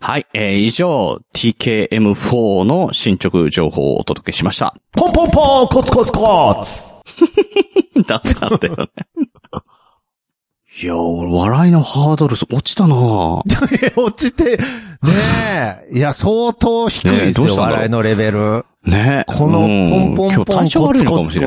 はい、えー、以上、ティーケーエムフォー の進捗情報をお届けしました。ポンポンポンコツコツコツだったんだよね。いや、俺、笑いのハードル落ちたなぁ。落ちて、ねえ。いや、相当低いですよ、笑いのレベル。ねえ。この、ポンポンポンコツコツコツ。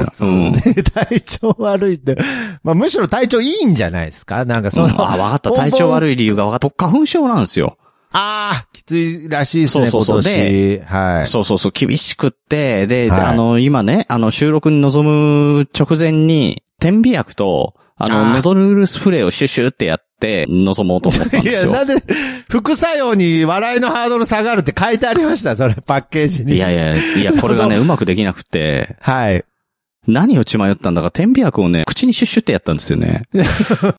体調悪いって。まあ、むしろ体調いいんじゃないですかなんかその。あ、わかった。体調悪い理由がわかった。花粉症なんですよ。ああ、きついらしいですね、そうそうそうで、はい。そうそうそう、厳しくって、で、はい、あの、今ね、あの、収録に臨む直前に、点鼻薬と、あの、メドルールスプレーをシュシュってやって、臨もうと思ったんですよ。いや、なんで、副作用に笑いのハードル下がるって書いてありました、それ、パッケージに。いやいや、いや、これがね、うまくできなくて。はい。何を血迷ったんだか、点鼻薬をね、口にシュッシュってやったんですよね。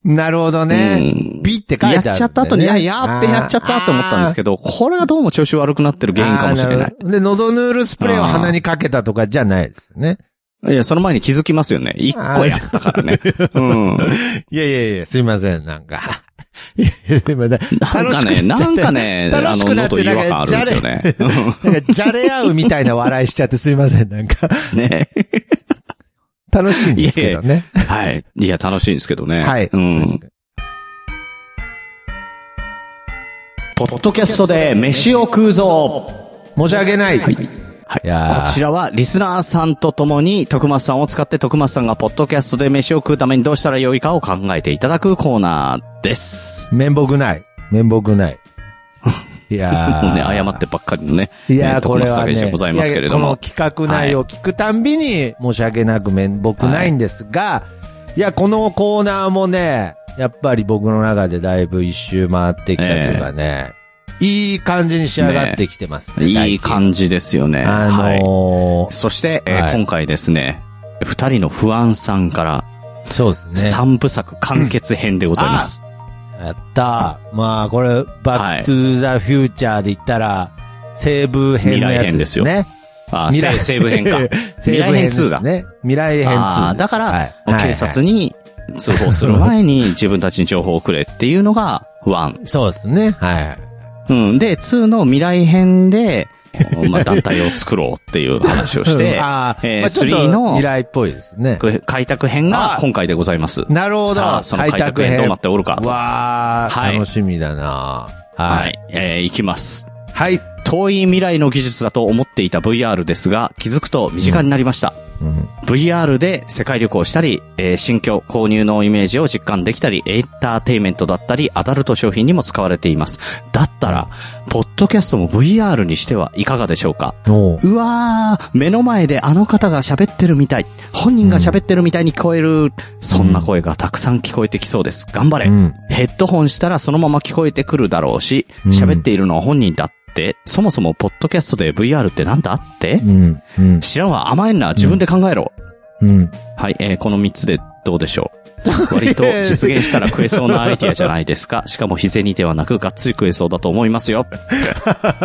なるほどね。ビって書いてあるんだよね。やっちゃった後に、いや、やっべ、やっちゃったと思ったんですけど、これがどうも調子悪くなってる原因かもしれない。で、喉ヌールスプレーを鼻にかけたとかじゃないですよね。いや、その前に気づきますよね。一個やったからね。うん。いやいやいや、すいません、なんか。いやいや、なんかね、なんかね、楽しくなって、なんか、じゃれ、なんか、じゃれ合うみたいな笑いしちゃってすいません、なんか。ね。楽しいんですけどね。はい。いや、楽しいんですけどね。はい。うん。ポッドキャストで飯を食うぞ。申し訳ない。はい。はい。こちらはリスナーさんと共に、トクマスさんを使って、トクマスさんがポッドキャストで飯を食うためにどうしたらよいかを考えていただくコーナーです。面目ない。面目ない。いやもうね、謝ってばっかりのね、いや、ね、トクマスタケシでございますけれども、この企画内容を聞くたんびに、はい、申し訳なく面目ないんですが、はい、いや、このコーナーもね、やっぱり僕の中でだいぶ一周回ってきたというかね、えー、いい感じに仕上がってきてますね。ね、いい感じですよね。あのーはい、そして、えーはい、今回ですね、二人の不安さんから、そうですね。三部作完結編でございます。やったー。まあ、これ、バックトゥーザフューチャーで言ったら、西部編のやつですね。未来編ですよ。ああ、西部編か。未来編ツーだ。未来編ツー。ああ、だから、はい、警察に通報する前に自分たちに情報をくれっていうのがワン。そうですね。はい。うん。で、ツーの未来編で、まあ、団体を作ろうっていう話をして、あえーまあ、スリーの未来っぽいですね。開拓編が今回でございます。なるほど。さあ、その開拓編どうなっておるかと。わー、はい、楽しみだな。はい。はい、えー、いきます。はい。遠い未来の技術だと思っていた ブイアール ですが、気づくと身近になりました。うんうん、ブイアール で世界旅行したり、えー、新居購入のイメージを実感できたり、エンターテイメントだったり、アダルト商品にも使われています。だったら、ポッドキャストも ブイアール にしてはいかがでしょうか。うわー、目の前であの方が喋ってるみたい、本人が喋ってるみたいに聞こえる、うん、そんな声がたくさん聞こえてきそうです。頑張れ、うん、ヘッドホンしたらそのまま聞こえてくるだろうし、喋っているのは本人だって、そもそもポッドキャストで ブイアール ってなんだって、うんうん、知らんわ、甘えんな、自分で考えろ、うんうん、はい、えー、このみっつでどうでしょう。割と実現したら食えそうなアイディアじゃないですか。しかも日銭ではなくがっつり食えそうだと思いますよ。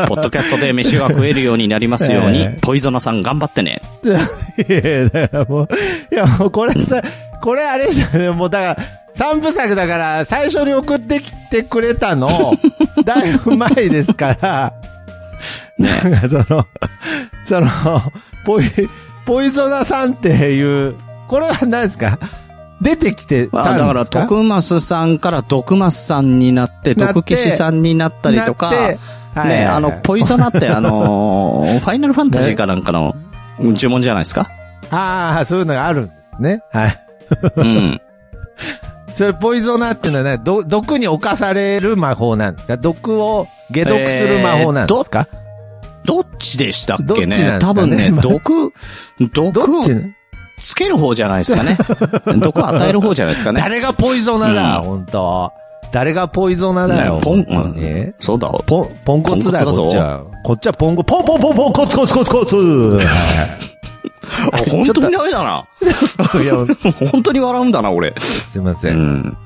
ポッドキャストで飯が食えるようになりますように、えー、ポイゾナさん頑張ってね。いやだからもう、いやもうこれさ、これあれじゃね、もうだからさんぶ作だから最初に送ってきてくれたのだいぶ前ですからなんかそのそのポイポイゾナさんっていうこれは何ですか、出てきてたんですか。あ、だからトクマスさんからドクマスさんになってトクケシさんになったりとか、はいはい、ね、あのポイゾナってあのファイナルファンタジーかなんかの呪文じゃないですか。ああ、そういうのがあるんですね。はい。うん。それポイゾナっていうのはね、ど毒に侵される魔法なんですか。毒を解毒する魔法なんですか。えー、ど, どっちでしたっけね。ね、多分ね、毒毒をつける方じゃないですかね。毒を与える方じゃないですかね。誰がポイゾナだ、うん、本当。誰がポイゾナだよ。ポン、うん、そうだ。ポンポンコツだぞ。こっちはこっちはポンコポンポンポンポンコツコツコツコツ。あ、本当にダメだな。いや、本当に笑うんだな、俺。すいません。うん、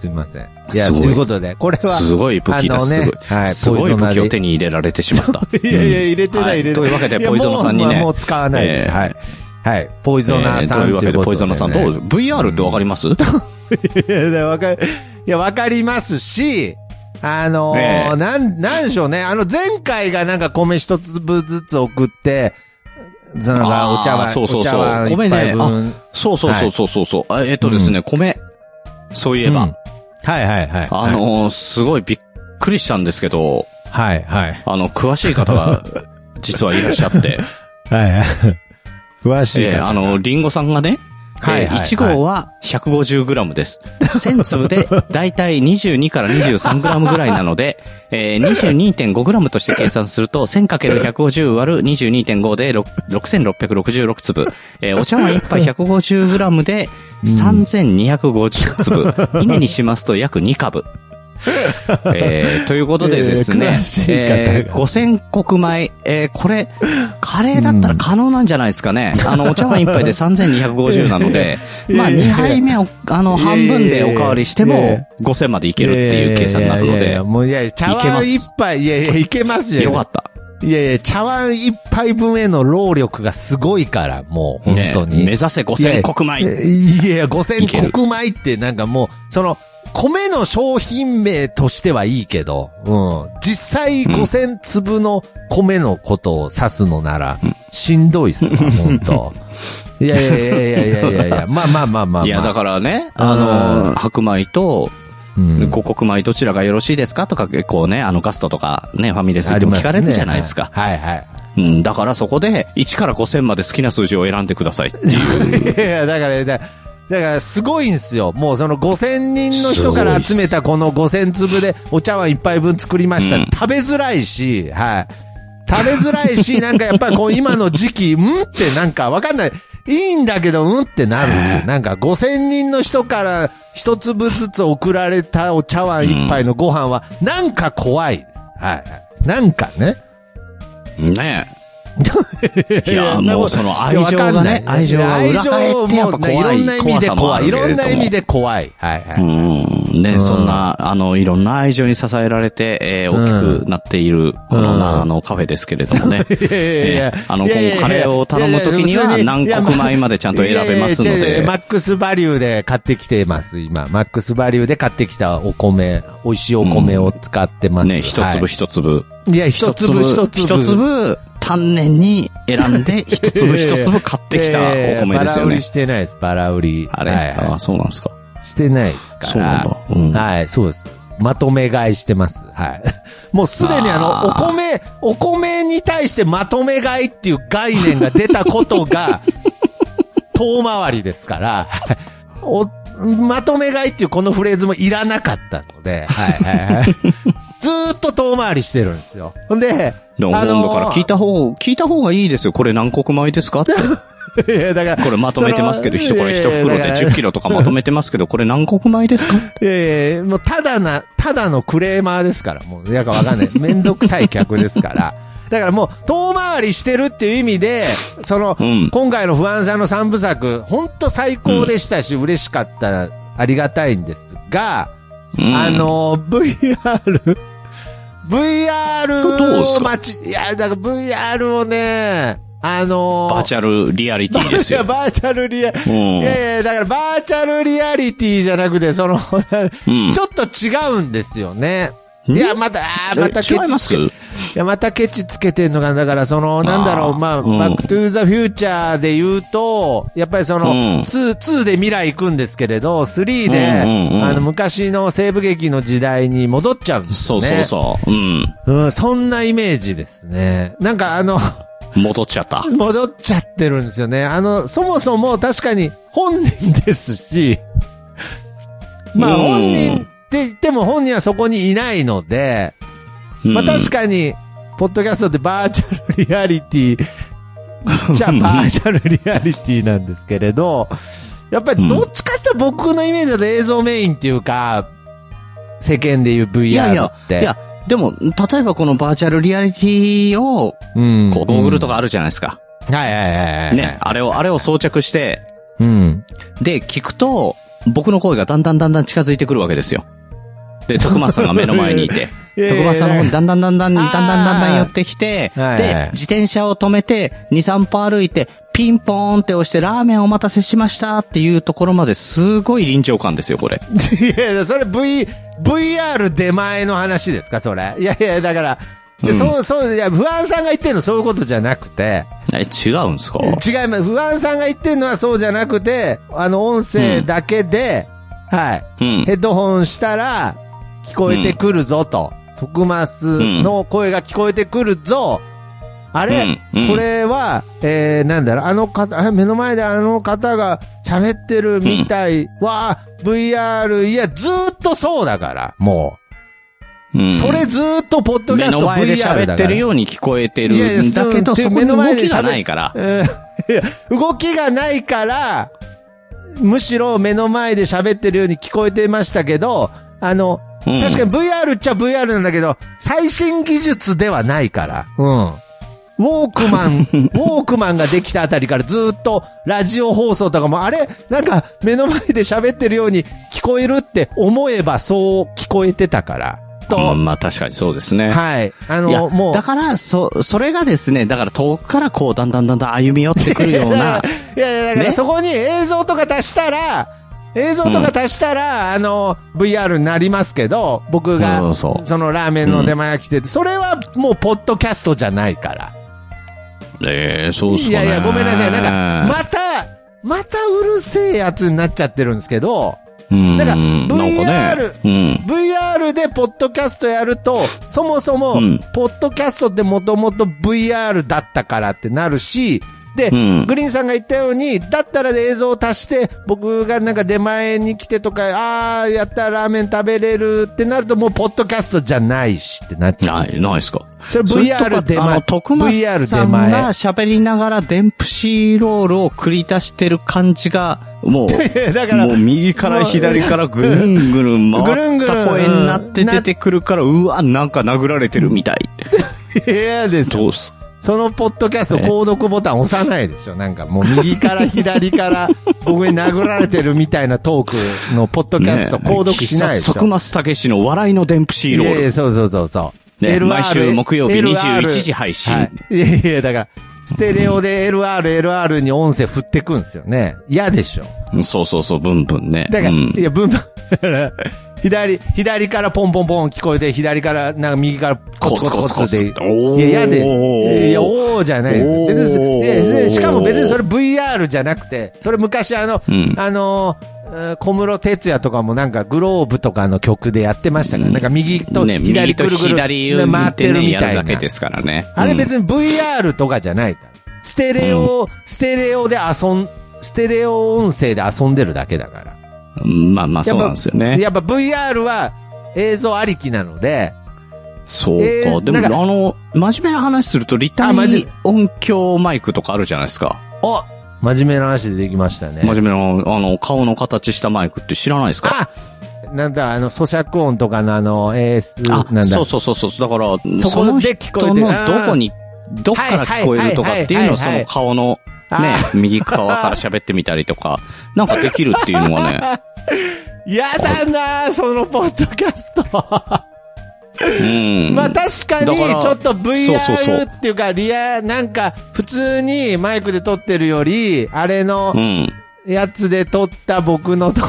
すいません。いや、ということで、これは。すごい武器だ、すごい。はい、すごい武器を手に入れられてしまった。いやいや、入れてない、はい、入れてない。というわけで、ポイゾナさんにね。もう、もう使わないです。えー、はい。はい。ポイゾナさん、えー。というわけで、ポイゾナさん、どう ブイアール ってわかります？うん、いや、わかる。いや、わかりますし、あのーえー、なん、なんでしょうね。あの、前回がなんか米一粒ずつ送って、ザナがお茶碗、そうそうそう、お茶碗一杯分、そうそうそうそうそう、はい、えー、っとですね、うん、米、そういえば、うん、はいはいはい、あのー、すごいびっくりしたんですけど、はいはい、あの詳しい方が実はいらっしゃって、はいはい、詳しい方、えー、あのリンゴさんがね、はいはいはい、いち号は ひゃくごじゅうグラム です。せん粒でだいたいにじゅうにからにじゅうさんグラム ぐらいなので、えー、にじゅうにてんごグラム として計算すると せんかけるひゃくごじゅうわるにじゅうにてんご でろくせんろっぴゃくろくじゅうろく粒、えー、お茶碗いっぱい ひゃくごじゅうグラム でさんぜんにひゃくごじゅう粒、稲にしますと約にかぶ、えー、ということでですね、えー、ごせんこくまい、えー、これカレーだったら可能なんじゃないですかね、うん、あのお茶碗一杯でさんぜんにひゃくごじゅうなのでまあにはいめをあの半分でお代わりしてもごせんまでいけるっていう計算になるので、もういや茶碗一杯、いやいやいけますよ、よかった。いやいや、茶碗一杯分への労力がすごいから、もう、本当に。ね、目指せごせんこくまい。いやいや、ごせんこくまいってなんかもう、その、米の商品名としてはいいけど、うん。実際ごせん粒の米のことを指すのなら、うん、しんどいっすわ、ほんと。いやいやいやいやいやいや、まあまあまあまあ、まあ。いや、だからね、あのー、白米と、うん、五穀米どちらがよろしいですかとか、結構ね、あのガストとかね、ファミレスっても聞かれるじゃないですか。すね、はいはい。うん、だからそこで、いちからごせんまで好きな数字を選んでくださいっていう。いやいや、だから、だからだからすごいんですよ。もうそのごせんにんの人から集めたこのごせんつぶでお茶碗一杯分作りました。うん、食べづらいし、はい。食べづらいし、なんかやっぱりこう今の時期、うんってなんかわかんない。いいんだけど、うんってなる。なんかごせんにんの人から一粒ずつ送られたお茶碗一杯のご飯は、なんか怖いです。はい。なんかね。ねえ。いやもうその愛情がね、愛情が裏返ってやっぱ怖い、いろんな意味で怖い、いろんな意味で怖い、はいはい、うんね、うん、そんなあのいろんな愛情に支えられて、えー、大きくなっているこの、うん、あのカフェですけれどもね、あの今後カレーを頼むときには何穀米までちゃんと選べますので、マックスバリューで買ってきてます今、マックスバリューで買ってきたお米、美味しいお米を使ってます、うん、ね、一粒一粒、はい、いや一粒一粒一粒丹念に選んで一粒一粒買ってきたお米ですよね。バラ売りしてないです。バラ売り。あれ、はいはい、あ、そうなんですか。してないですから。そうなんだ。うん、はい、そうです。まとめ買いしてます。はい。もうすでにあのあお米お米に対してまとめ買いっていう概念が出たことが遠回りですから。おまとめ買いっていうこのフレーズもいらなかったので。はいはいはい。ずーっと遠回りしてるんですよ。ほんで、でも本土から聞いた方、聞いた方がいいですよ。これ何穀米ですかって。いやだからこれまとめてますけど、一これ一袋でじゅっキロとかまとめてますけど、これ何穀米ですかって。ええ、もうただな、ただのクレーマーですから、もう、なんかわかんない。めんどくさい客ですから。だからもう遠回りしてるっていう意味で、その、うん、今回の不安さんの三部作、ほんと最高でしたし、うん、嬉しかった、ありがたいんですが、うん、あの、ブイアール 、ブイアール を待ち、いや、だから ブイアール をね、あのー、バーチャルリアリティですよ。バーチャルリア、うん、いやいや、だからバーチャルリアリティじゃなくて、その、うん、ちょっと違うんですよね。いや、また、あまたケチつけ、いや、またケチつけてんのかな。だから、その、なんだろう、まあ、うん、バックトゥーザフューチャーで言うと、やっぱりその、うん、ツー、ツーで未来行くんですけれど、スリーで、うんうんうん、あの、昔の西部劇の時代に戻っちゃうんですよね。そうそうそう。うん。うん、そんなイメージですね。なんか、あの、戻っちゃった。戻っちゃってるんですよね。あの、そもそも確かに本人ですし、まあ、本人、うんって言っても本人はそこにいないので、まあ確かに、ポッドキャストってバーチャルリアリティ、じゃあバーチャルリアリティなんですけれど、やっぱりどっちかって僕のイメージだと映像メインっていうか、世間でいう ブイアール って。いやいや、いや、でも、例えばこのバーチャルリアリティを、うん、こうゴーグルとかあるじゃないですか。うん、はいはいはいはい。ね、あれを、あれを装着して、うん、で、聞くと、僕の声がだんだんだんだん近づいてくるわけですよ。で、徳松さんが目の前にいて、徳松さんの方にだんだんだんだん、だんだんだんだん寄ってきて、で、自転車を止めて、に、さん歩歩いて、ピンポーンって押して、ラーメンお待たせしましたっていうところまですごい臨場感ですよ、これ。いやいや、それ V、ブイアール 出前の話ですか、それ。いやいや、だから、じゃ、うん、そう、そう、いや、不安さんが言ってんのそういうことじゃなくて。え、違うんすか？違います。不安さんが言ってんのはそうじゃなくて、あの、音声だけで、うん、はい、うん。ヘッドホンしたら、聞こえてくるぞと、うん、トクマスの声が聞こえてくるぞ、うん、あれ、うん、これは、えー、なんだろう、あの方、目の前であの方が喋ってるみたい、うん、わー ブイアール、 いやずーっとそうだからもう、うん、それずーっとポッドキャスト ブイアール だから目の前で喋ってるように聞こえてるんだけど、そこに動きがないから、えー、動きがないからむしろ目の前で喋ってるように聞こえてましたけど、あの確かに ブイアール っちゃ ブイアール なんだけど、最新技術ではないから。うん。ウォークマン、ウォークマンができたあたりからずっとラジオ放送とかも、あれなんか目の前で喋ってるように聞こえるって思えばそう聞こえてたから。と。うん、まあ確かにそうですね。はい。あの、もう。だから、そ、それがですね、だから遠くからこう、だんだんだんだん歩み寄ってくるような。いやいや、だからそこに映像とか足したら、映像とか足したら、うん、あの ブイアール になりますけど、僕がそのラーメンの出前が来てて、それはもうポッドキャストじゃないから。ええー、そうっすかね。いやいや、ごめんなさい。なんかまたまたうるせえやつになっちゃってるんですけど、うん、なんか ブイアール なんか、ね、うん、ブイアール でポッドキャストやると、そもそもポッドキャストってもともと ブイアール だったからってなるし。で、うん、グリーンさんが言ったようにだったら映像を足して僕がなんか出前に来てとか、あーやったらラーメン食べれるってなるともうポッドキャストじゃないしってなってないないですか。それ ブイアール 出前、トクマスさんが喋りながらデンプシーロールを繰り出してる感じがもうだからもう右から左からぐるんぐるん回った声になって出てくるから、うわなんか殴られてるみたい。いやです。どうす。そのポッドキャスト購読ボタン押さないでしょ。なんかもう右から左から僕に殴られてるみたいなトークのポッドキャスト購読しないでしょ。トクマスタケシの笑いのデンプシーロール。いやそうそうそうそう。ね、エルアール 毎週木曜日にじゅういちじ配信。はい、いやいやだから。ステレオで エルアール、エルアール に音声振ってくんですよね。嫌でしょ。そうそうそう、ブンブンね。だから、うん、いや、ブンブン。左、左からポンポンポン聞こえて、左から、なんか右からコツコツコツコツで。いや、嫌で。いや、おーじゃないです。別に、しかも別にそれ ブイアール じゃなくて、それ昔あの、うん、あのー、小室哲也とかもなんかグローブとかの曲でやってましたから、うん、なんか右と左くるぐる回ってるみたいな。あれ別に ブイアール とかじゃないから。ステレオ、うん、ステレオで遊ん、ステレオ音声で遊んでるだけだから。まあまあそうなんですよね。やっぱ ブイアール は映像ありきなので。そうか。えー、でもあの、真面目な話すると立体音響マイクとかあるじゃないですか。あ真面目な話でできましたね。真面目な、あの、顔の形したマイクって知らないですか？あなんだ、あの、咀嚼音とかのあの、えー、なんだ。そうそうそうそう。だから、そこの人のどこに、どっから聞こえるとかっていうのをその顔の、ね、右側から喋ってみたりとか、なんかできるっていうのはね。やだなぁ、そのポッドキャスト。うん、まあ確かにちょっと ブイアール っていうかリアなんか普通にマイクで撮ってるよりあれのやつで撮った僕のと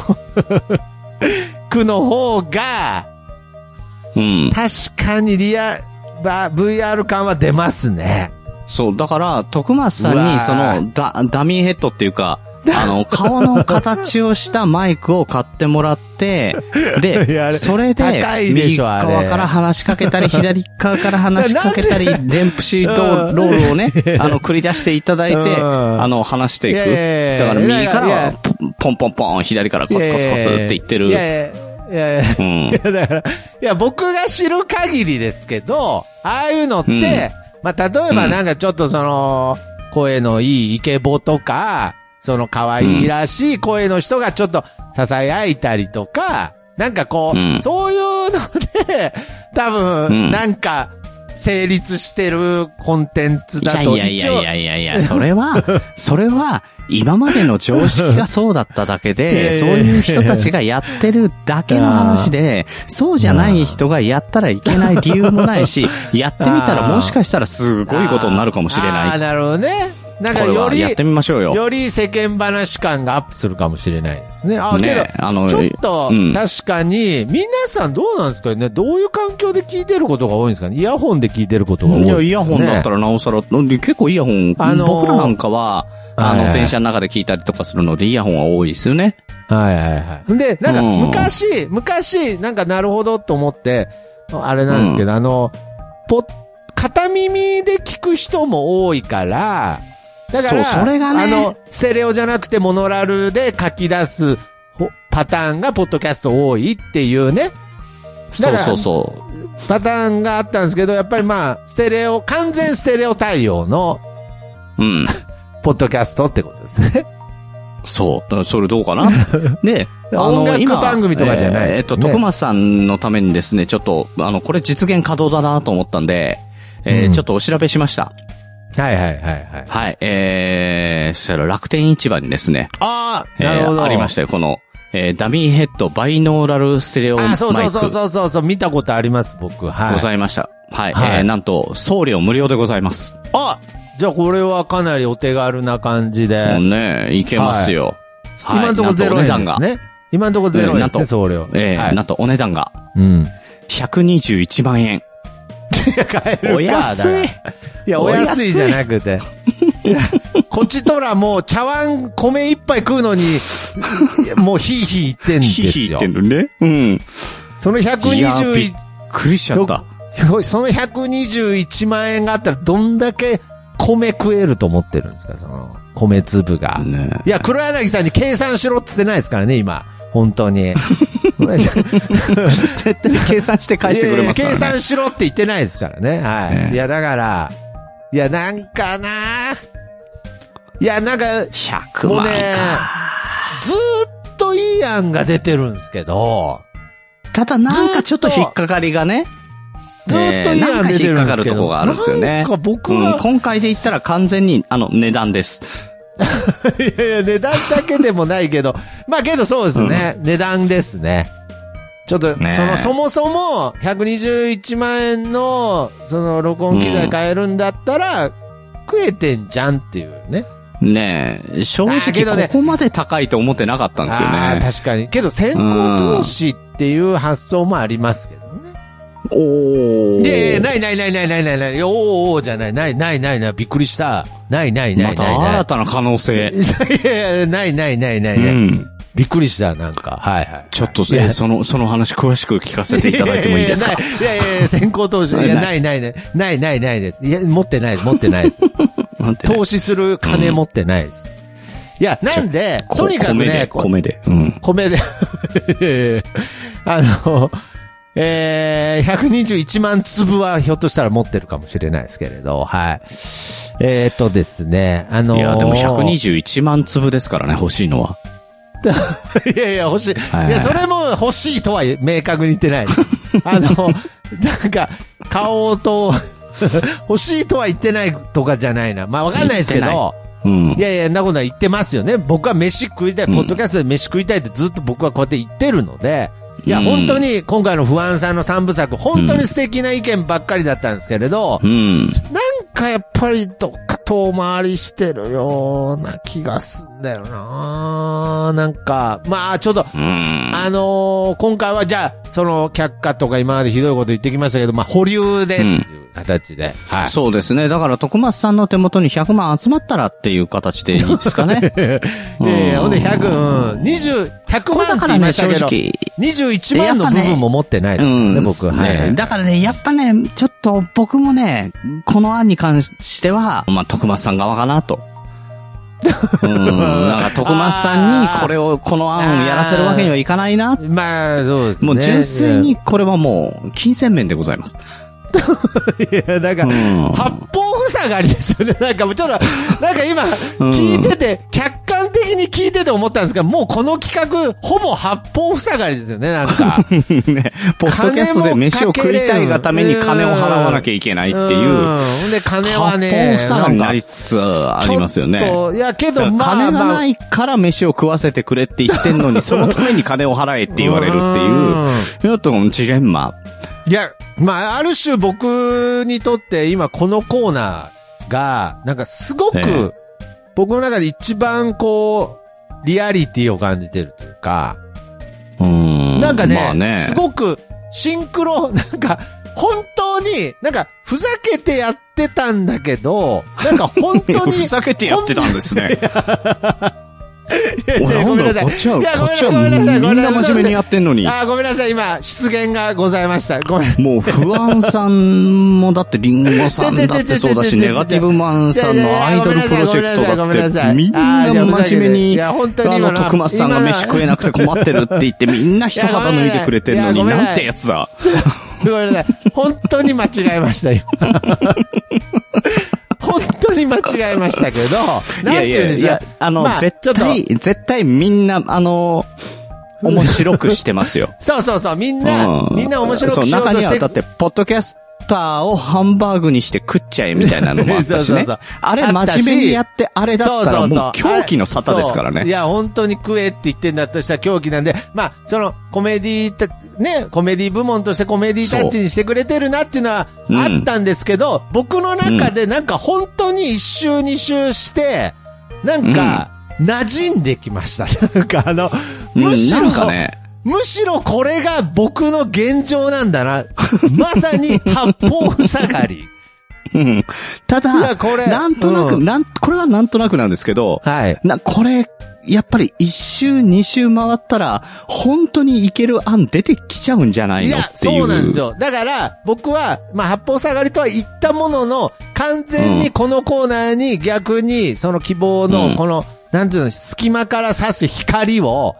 句の方が確かにリア ブイアール 感は出ますね。そうだから徳松さんにその ダ, ダミーヘッドっていうかあの顔の形をしたマイクを買ってもらってでそれで右側から話しかけたり左側から話しかけたりデンプシーとロールをねあの繰り出していただいてあの話していくだから右からはポンポンポン左からコツコツコツって言ってるいやいやだからいや僕が知る限りですけどああいうのってまあ例えばなんかちょっとその声のいいイケボとかその可愛いらしい声の人がちょっと囁いたりとか、なんかこう、うん、そういうので、多分、なんか、成立してるコンテンツだと。いやいやいやいやいや、それは、それは、今までの常識がそうだっただけで、そういう人たちがやってるだけの話で、そうじゃない人がやったらいけない理由もないし、やってみたらもしかしたらすごいことになるかもしれない。ああ、なるほどね。なんかよりやってみましょうよ。より世間話感がアップするかもしれないですね。あ、ね、けどあのちょっと、うん、確かに皆さんどうなんですかね。どういう環境で聞いてることが多いんですかね。イヤホンで聞いてることが多い、ね。いやイヤホンだったらなおさら結構イヤホン、あのー、僕らなんかはあの、はいはい、電車の中で聞いたりとかするのでイヤホンは多いですよね。はいはいはい。でなんか昔、うん、昔なんかなるほどと思ってあれなんですけど、うん、あのポ片耳で聞く人も多いから。だからそうそれが、ね、あのステレオじゃなくてモノラルで書き出すパターンがポッドキャスト多いっていうね。そうそうそう。パターンがあったんですけどやっぱりまあステレオ完全ステレオ対応の、うん、ポッドキャストってことですね。そうそれどうかな。であの音楽番組とかじゃない。えーえー、っと徳松さんのためにですねちょっとあのこれ実現可能だなと思ったんで、えーうん、ちょっとお調べしました。はいはいはいはい。はい、えー、そしたら楽天市場にですね。ああ、なるほど、えー。ありましたよ、この、えー、ダミーヘッドバイノーラルステレオマイク。あ、そうそうそうそうそう、見たことあります、僕。はい。ございました。はい。はい、えー、なんと、送料無料でございます。あじゃあこれはかなりお手軽な感じで。もうね、いけますよ。はいはい、今のところゼロえんですね。今のところゼロえんですね、送料。えー、はい、なんとお値段が。うん。ひゃくにじゅういちまんえん。買えるかお安い。いや、お安いじゃなくて。こっちとらもう茶碗米一杯食うのに、もうヒーヒー言ってんですよ。ヒーヒー言ってんのね。うん。そのひゃくにじゅういち、いや、びっくりしちゃった。そのひゃくにじゅういちまん円があったらどんだけ米食えると思ってるんですか、その米粒が、ね、いや黒柳さんに計算しろって言ってないですからね今本当に絶対に計算して返してくれますからね。いやいや計算しろって言ってないですからね、はい、ね、いやだからいやなんかないやなんかひゃくまんもうねずーっといい案が出てるんですけど、ただなんかちょっと引っかかりがねずーっといい案出てるんですけど、なんか引っかかるとこがあるんですよね。なんか僕が、うん、今回で言ったら完全にあの値段です。いやいや値段だけでもないけど、まあけどそうですね、うん、値段ですね。ちょっと、ね、そのそもそもひゃくにじゅういちまんえんのその録音機材買えるんだったら、うん、食えてんじゃんっていうね。ねえ正直ここまで高いと思ってなかったんですよね。あ確かにけど先行投資っていう発想もありますけどね。おお。でないないないないないないないおーおーじゃないないないないないびっくりしたないないないないないまた新たな可能性いやいやないないないないない、うん、びっくりしたなんかはいはいちょっとえー、そのその話詳しく聞かせていただいてもいいですか。いやいやいや先行投資いやないないないないないないですいや持ってないです持ってないです。投資する金持ってないです。うん、いや、なんで、とにかくね、米で、米で、うん、米であの、えー、ひゃくにじゅういちまんつぶはひょっとしたら持ってるかもしれないですけれど、はい。えー、っとですね、あのー、いや、でもひゃくにじゅういちまんつぶですからね、欲しいのは。いやいや、欲しい。はい、いや、それも欲しいとは明確に言ってない。あの、なんか、買おうと、欲しいとは言ってないとかじゃないな。まあわかんないですけど。い,、うん、いやいや、なことは言ってますよね。僕は飯食いたい、ポッドキャストで飯食いたいってずっと僕はこうやって言ってるので。うん、いや、本当に今回の不安さんの三部作、本当に素敵な意見ばっかりだったんですけれど、うん、なんかやっぱりどっか遠回りしてるような気がすんだよな。なんか、まあちょっと、うん、あのー、今回はじゃあ、その却下とか今までひどいこと言ってきましたけど、まあ保留でっていう。うん形で、はい、そうですね。だから徳松さんの手元にひゃくまん集まったらっていう形でいいですかね。ええ、ほんでひゃく、うん、にじゅう、ひゃくまんって言いましたけど、にじゅういちまんの部分も持ってないですからね、ね僕は、ねはい。だからね、やっぱね、ちょっと僕もね、この案に関しては、まあ徳松さん側かなと。うんなんか徳松さんにこれをこの案をやらせるわけにはいかないな。まあそうですね。もう純粋にこれはもう金銭面でございます。いや、なんか、うん、八方塞がりですよね。なんかもうちょっと、なんか今、聞いてて、うん、客観的に聞いてて思ったんですけど、もうこの企画、ほぼ八方塞がりですよね、なんか。ね、ポッドキャストで飯を食いたいがために金を払わなきゃいけないっていう。うん、で、金はね、八方塞がりになりつつありますよね。いや、けど、まあ、金がないから飯を食わせてくれって言ってんのに、そのために金を払えって言われるっていう、ちょっとジレンマ。いや、まあ、ある種僕にとって今このコーナーが、なんかすごく僕の中で一番こう、リアリティを感じてるというか、うーんなんか ね,、まあ、ね、すごくシンクロ、なんか本当に、なんかふざけてやってたんだけど、なんか本当に。ふざけてやってたんですね。いや、ごめんなさい。こっちは、こっちはみんな真面目にやってんのに。あ、ごめんなさい。今、失言がございました。ごめんなさい。もう、不安さんもだって、リンゴさんだってそうだし、ネガティブマンさんのアイドルプロジェクトだって、みんな真面目に、あの、徳松さんが飯食えなくて困ってるって言って、みんな一肌脱いでくれてんのに、なんてやつだ。ごめんなさい。本当に間違えました、今。本当に間違えましたけど、なんていうんですか。いやいやいや、あの、まあ、絶対、絶対みんな、あの、面白くしてますよ。そうそうそう、みんな、うん、みんな面白くしようとして。そう、中にはだって、ポッドキャスターをハンバーグにして食っちゃえみたいなのもあったしね。そうそうそうあれ真面目にやって、あれだったらもう狂気の沙汰ですからね。そうそうそういや、本当に食えって言ってんだとしたら狂気なんで、まあ、その、コメディー、ね、コメディ部門としてコメディタッチにしてくれてるなっていうのはあったんですけど、うん、僕の中でなんか本当に一周二周して、なんか、馴染んできました。なんかあの、むしろ、うんね、むしろこれが僕の現状なんだな。まさに八方塞がり。うん、ただ、なんとなく、うん、なん、これはなんとなくなんですけど、はい、な、これ、やっぱり一周二周回ったら本当にいける案出てきちゃうんじゃないのっていう。いや、そうなんですよ。だから僕はまあ八方下がりとは言ったものの、完全にこのコーナーに逆にその希望のこの、うん、なんていうの、隙間から差す光を、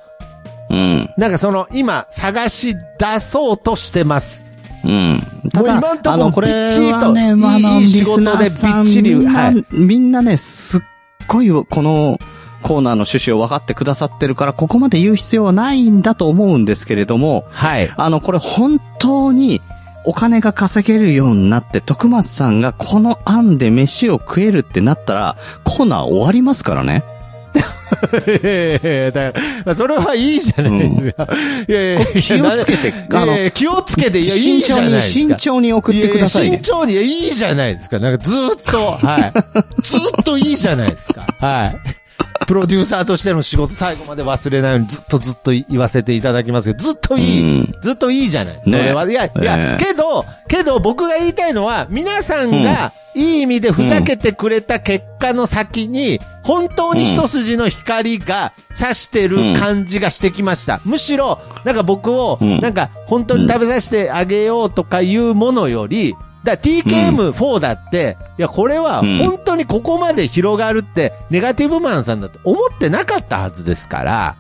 うん、なんかその今探し出そうとしてます。うん。ただ、もう今んとこあのこれはね、まあのリスナーさんみんな、はい、みんなね、すっごいこのコーナーの趣旨を分かってくださってるから、ここまで言う必要はないんだと思うんですけれども、はい。あのこれ本当にお金が稼げるようになって、徳松さんがこの案で飯を食えるってなったら、コーナー終わりますからね。だからそれはいいじゃないですか。うん、いやいや気をつけて、あの気をつけて、いや、いいじゃないですか。慎重に、慎重に送ってください、ね。いやいや慎重に、いや、いいじゃないですか。なんかずーっと、はい。ずーっといいじゃないですか。はい。プロデューサーとしての仕事、最後まで忘れないようにずっとずっと言わせていただきますけど、ずっといい、うん、ずっといいじゃないですか。ね、それは、いや、いや、けど、けど僕が言いたいのは、皆さんがいい意味でふざけてくれた結果の先に、うん、本当に一筋の光が差してる感じがしてきました。うん、むしろ、なんか僕を、なんか本当に食べさせてあげようとかいうものより、だ ティーケーエムフォー だって、うん、いや、これは本当にここまで広がるって、ネガティブマンさんだって思ってなかったはずですから、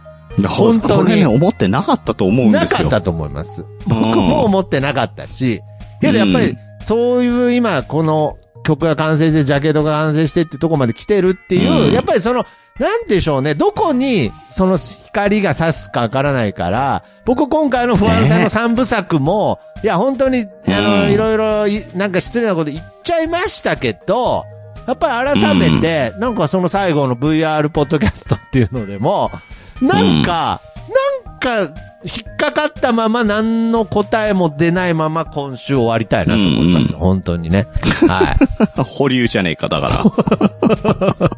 本当に。これね、思ってなかったと思うんですよ。なかったと思います。僕も思ってなかったし、けどやっぱり、そういう今、この曲が完成して、ジャケットが完成してってとこまで来てるっていう、うん、やっぱりその、なんでしょうね、どこにその光が差すかわからないから、僕今回の不安さの三部作も、ね、いや本当に、あの、うん、いろいろ、なんか失礼なこと言っちゃいましたけど、やっぱり改めて、うん、なんかその最後の ブイアール ポッドキャストっていうのでも、なんか、うん、なんか、引っかかったまま何の答えも出ないまま今週終わりたいなと思います。うんうん、本当にね。はい。保留じゃねえか、だから。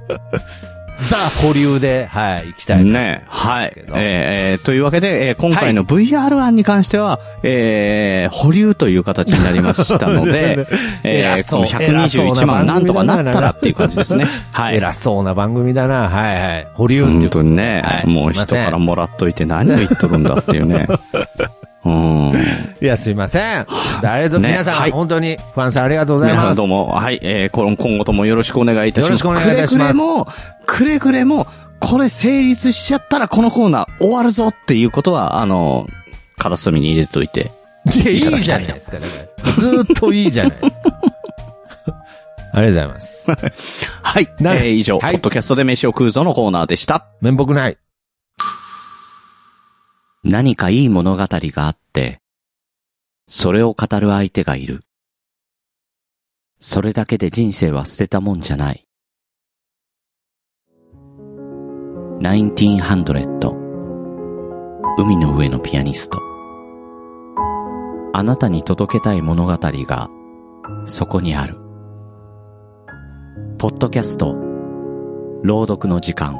ザ保留で、はい、行きたいね。はい。えー、というわけで、えー、今回の ブイアール 案に関しては、はい、えー、保留という形になりましたので、えー、このひゃくにじゅういちまんなんとかなったらっていう感じですね。はい。偉そうな番組だな。はいはい。保留っていう。本当にね、はい、もう人からもらっといて何を言っとるんだっていうね。うん。いや、すいません。ありがとう、ね、皆さん、はい、本当に、ファンさんありがとうございます。皆さんどうも、はい、えー、今後ともよろしくお願いいたします。よろしくお願いいたします。くれぐれも、くれぐれも、これ成立しちゃったらこのコーナー終わるぞっていうことは、あの、片隅に入れといていい。いや、いいじゃないですか、だから。ずーっといいじゃないですか。ありがとうございます。はい。えー、以上、はい、ポッドキャストで飯を食うぞのコーナーでした。面目ない。何かいい物語があって、それを語る相手がいる。それだけで人生は捨てたもんじゃない。せんきゅうひゃく海の上のピアニスト。あなたに届けたい物語がそこにある。ポッドキャスト朗読の時間。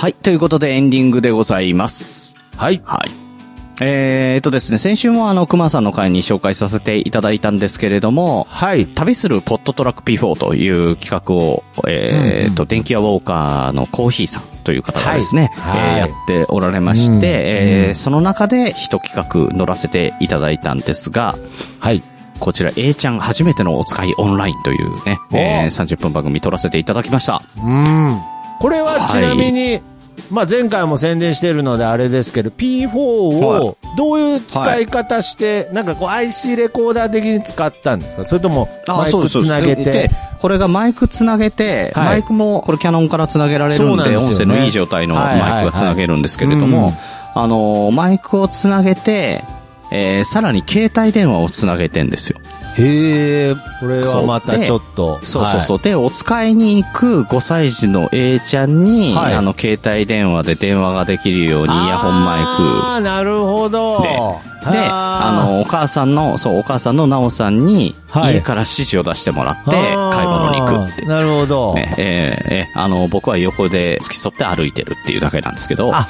はい、ということでエンディングでございます。はい。はい。えーっとですね、先週もあの、熊さんの回に紹介させていただいたんですけれども、はい。旅するポットトラック ピーフォー という企画を、えーっと、うんうん、電気屋ウォーカーのコーヒーさんという方がですね、はいはい、えー、やっておられまして、うん、えーうん、その中で一企画乗らせていただいたんですが、はい。こちら A ちゃん初めてのお使いオンラインというね、えー、さんじゅっぷん番組撮らせていただきました。うん。これはちなみに、はい、まあ、前回も宣伝してるのであれですけど、 ピーフォー をどういう使い方して、はい、なんかこう アイシー レコーダー的に使ったんですか、それともマイクつなげて、ああ、そうです、そうです。で、これがマイクつなげて、はい、マイクもこれキャノンからつなげられるんで、そうなんですよね、音声のいい状態のマイクがつなげるんですけれども、あのー、マイクをつなげて、えー、さらに携帯電話をつなげてんですよ。へえ、これはまたちょっと。そうそうそう。はい、で、お使いに行くごさい児の A ちゃんに、はい、あの、携帯電話で電話ができるようにイヤホンマイク。ああ、なるほど。で、で、あの、お母さんの、そう、お母さんのなおさんに、はい、家から指示を出してもらって、買い物に行くって。なるほど。ね、えー、えー、あの、僕は横で付き添って歩いてるっていうだけなんですけど。あ、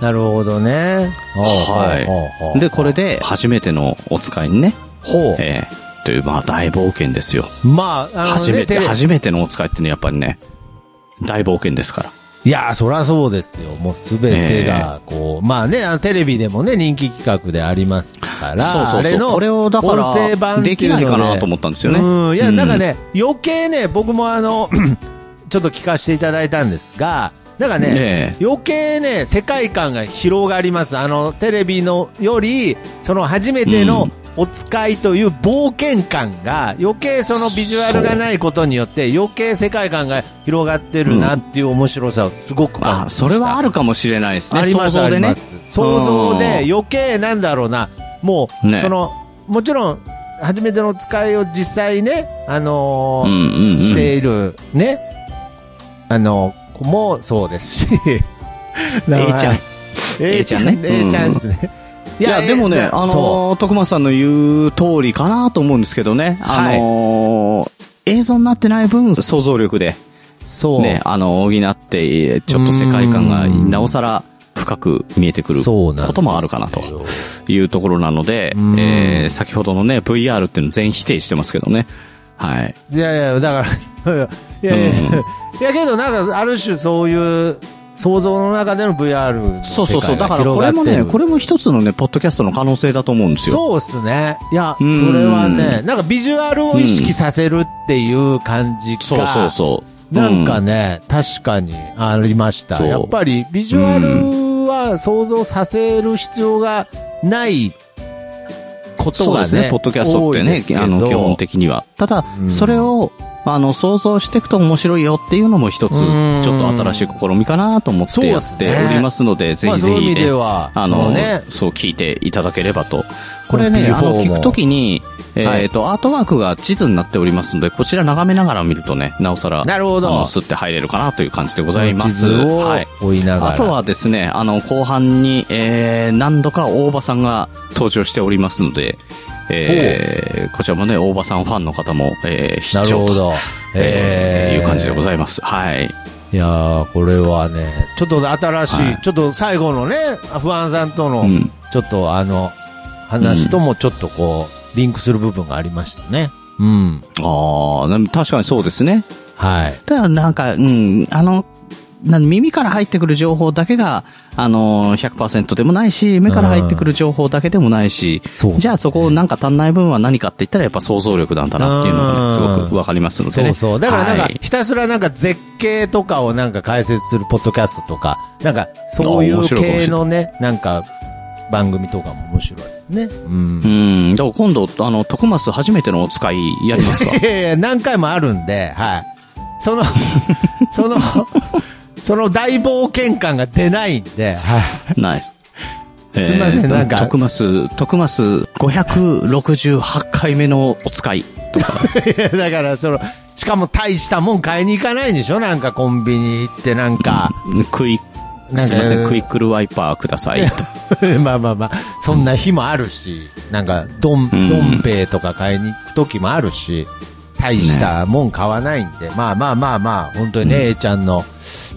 なるほどね。はい。で、これで、初めてのお使いにね、ほう。えーという、まあ大冒険ですよ。まあ、あの、初めて、初めてのお使いってね、やっぱりね、大冒険ですから。いやー、そらそうですよ。もうすべてが、こう、えー、まあね、あのテレビでもね、人気企画でありますから、そうそうそう、あれの、これをだから、音声版っていうので、できないかなと思ったんですよね。うん、いや、なんかね、うん、余計ね、僕もあの、ちょっと聞かせていただいたんですが、なんかね、余計ね、世界観が広がります。あの、テレビのより、その初めての、うん、お使いという冒険感が余計そのビジュアルがないことによって余計世界観が広がってるなっていう面白さをすごく感じました、うん、あ、それはあるかもしれないですね。あります、想像でね、想像で余計なんだろうな、もう、ね、そのもちろん初めてのお使いを実際ね、あのーうんうんうん、しているね、あの子もそうですしA ちゃん A ちゃんね、 A ちゃんですね、うんいや、いやでもね、あのー、徳間さんの言う通りかなと思うんですけどね、はい、あのー、映像になってない分想像力でそうね、あのー、補ってちょっと世界観がなおさら深く見えてくることもあるかなというところなので、えー、先ほどのね ブイアール っていうの全否定してますけどね、はい、いやいやだからいやいやいや、うん、いやけどなんかある種そういう想像の中での ブイアール の世界が広がってる。そうそうそう。だからこれもね、これも一つのね、ポッドキャストの可能性だと思うんですよ。そうですね。いや、それはね、なんかビジュアルを意識させるっていう感じが、そうそうそう。なんかね、うん、確かにありました。やっぱりビジュアルは想像させる必要がないことがね、そうですね、ポッドキャストってね、あの基本的には。ただ、うん、それをあの想像していくと面白いよっていうのも一つちょっと新しい試みかなと思ってやっておりますので、ね、ぜひぜひ、ね、まあ、そういう意味ではあの、ね、そう聞いていただければと。これね、あの聞くときに、えっと、はい、アートワークが地図になっておりますので、こちら眺めながら見るとね、なおさら、なるほど、あの、スッて入れるかなという感じでございます。はい。追いながら。あとはですね、あの、後半に、えー、何度か大場さんが登場しておりますので、えー、こちらもね、大場さんファンの方も、えー、必聴と、えー、いう感じでございます。はい。いやー、これはね、ちょっと新しい、はい、ちょっと最後のね、不安さんとの、うん、ちょっとあの、話ともちょっとこう、リンクする部分がありましたね。うん。ああ、確かにそうですね。はい。ただなんか、うん、あの、耳から入ってくる情報だけが、あの、ひゃくパーセント でもないし、目から入ってくる情報だけでもないし、うん、じゃあそこをなんか足んない分は何かって言ったらやっぱ想像力なんだなっていうのが、ね、すごくわかりますのでね。そうそう。だからなんか、はい、ひたすらなんか絶景とかをなんか解説するポッドキャストとか、なんかそういう系のね、なんか、番組とかも面白いね。うん。うん。じゃあ今度、あの、トクマス初めてのお使いやりますか？いやいや、何回もあるんで、はい。その、その、その大冒険感が出ないんで、はい。ナイス。すみません、えー、なんか。トクマス、トクマスごひゃくろくじゅうはちかいめのお使いとか。いや、だからその、しかも大したもん買いに行かないんでしょ？なんかコンビニ行ってなんか。食い、すいません、クイックルワイパーくださいと。まあまあまあ、そんな日もあるし、うん、なんかどん、どん兵衛とか買いに行く時もあるし、大したもん買わないんで、ね、まあまあまあまあ、本当にね、うん、A ちゃんの、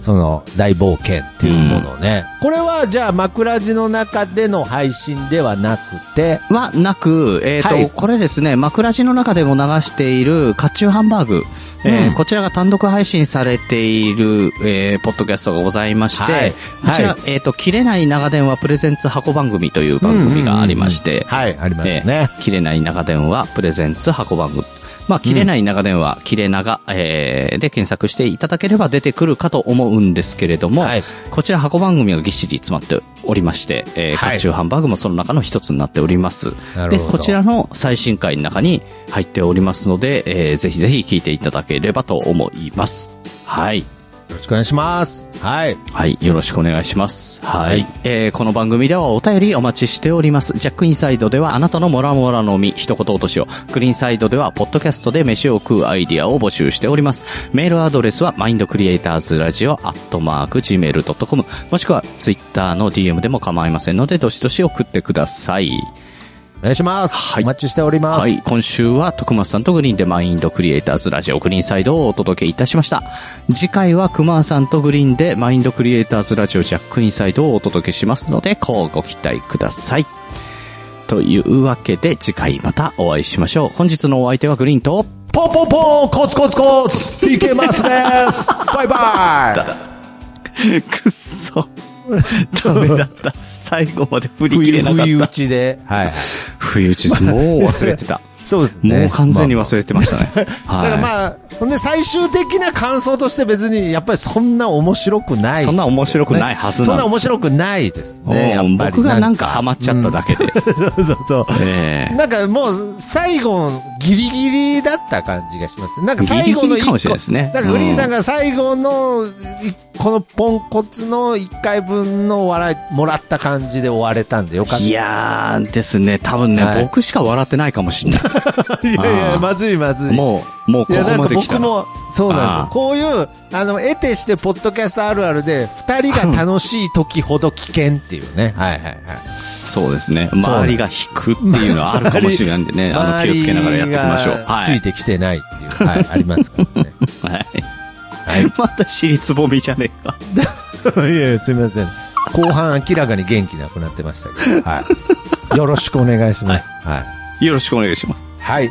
その、大冒険っていうものをね、うん。これは、じゃあ、枕地の中での配信ではなくて、は、なく、えっ、ー、と、はい、これですね、枕地の中でも流している、カチューハンバーグ、うん、えー、こちらが単独配信されている、えー、ポッドキャストがございまして、はい、こちら、はい、えっ、ー、と、切れない長電話プレゼンツ箱番組という番組がありまして、うんうんうん、はい、ありますね、えー。切れない長電話プレゼンツ箱番組。まあ、切れない長電話、うん、切れ長、えー、で検索していただければ出てくるかと思うんですけれども、はい、こちら箱番組がぎっしり詰まっておりまして、えー、カチューハンバーグもその中の一つになっております。で、こちらの最新回の中に入っておりますので、えー、ぜひぜひ聞いていただければと思います。はい。よろしくお願いします。はい。はい。よろしくお願いします。はい。はい、えー、この番組ではお便りお待ちしております。ジャックインサイドではあなたのモラモラの実、一言落としを。グリーンサイドではポッドキャストで飯を食うアイディアを募集しております。メールアドレスは マインドクリエイターズラジオアットマークジーメールドットコム もしくはツイッターの ディーエム でも構いませんので、どしどし送ってください。お願いします。はい。お待ちしております。はい。今週は、徳松さんとグリーンでマインドクリエイターズラジオグリーンサイドをお届けいたしました。次回は、熊さんとグリーンでマインドクリエイターズラジオジャックインサイドをお届けしますので、こうご期待ください。というわけで次回またお会いしましょう。本日のお相手はグリーンとポポポコツコツコツ ピーケー マスですバイバイ。くっそダメだった。最後まで振り切れなかった。冬打ちで、はいはい、冬打ちです。もう忘れてたそうですね。もう完全に忘れてましたね。まあ、はい。だからまあ、ほんで最終的な感想として別に、やっぱりそんな面白くない、ね。そんな面白くないはずなんです。そんな面白くないですね。やっぱり僕がなんかハマっちゃっただけで。うん、そうそうそう、えー。なんかもう最後、ギリギリだった感じがします。なんか最後のいっこ。ギリギリかもしれないですね。だからグリーンさんが最後の、このポンコツのいっかいぶんの笑い、もらった感じで終われたんでよかったです。いやーですね。多分ね、はい、僕しか笑ってないかもしれない。いやいや、まずいまずい。もう、もうここまで来た。いや、なんか僕も、そうなんです。こういう、あの、得てして、ポッドキャストあるあるで、二人が楽しい時ほど危険っていうね。はいはいはい。そうですね。周りが引くっていうのはあるかもしれないんでね、あの、気をつけながらやっていきましょう。はい。ついてきてないっていう、はい、ありますからね。はい。はい、また尻つぼみじゃねえか。いやいや、すみません。後半明らかに元気なくなってましたけど、はい。よろしくお願いします。はい。はい、よろしくお願いします。はい。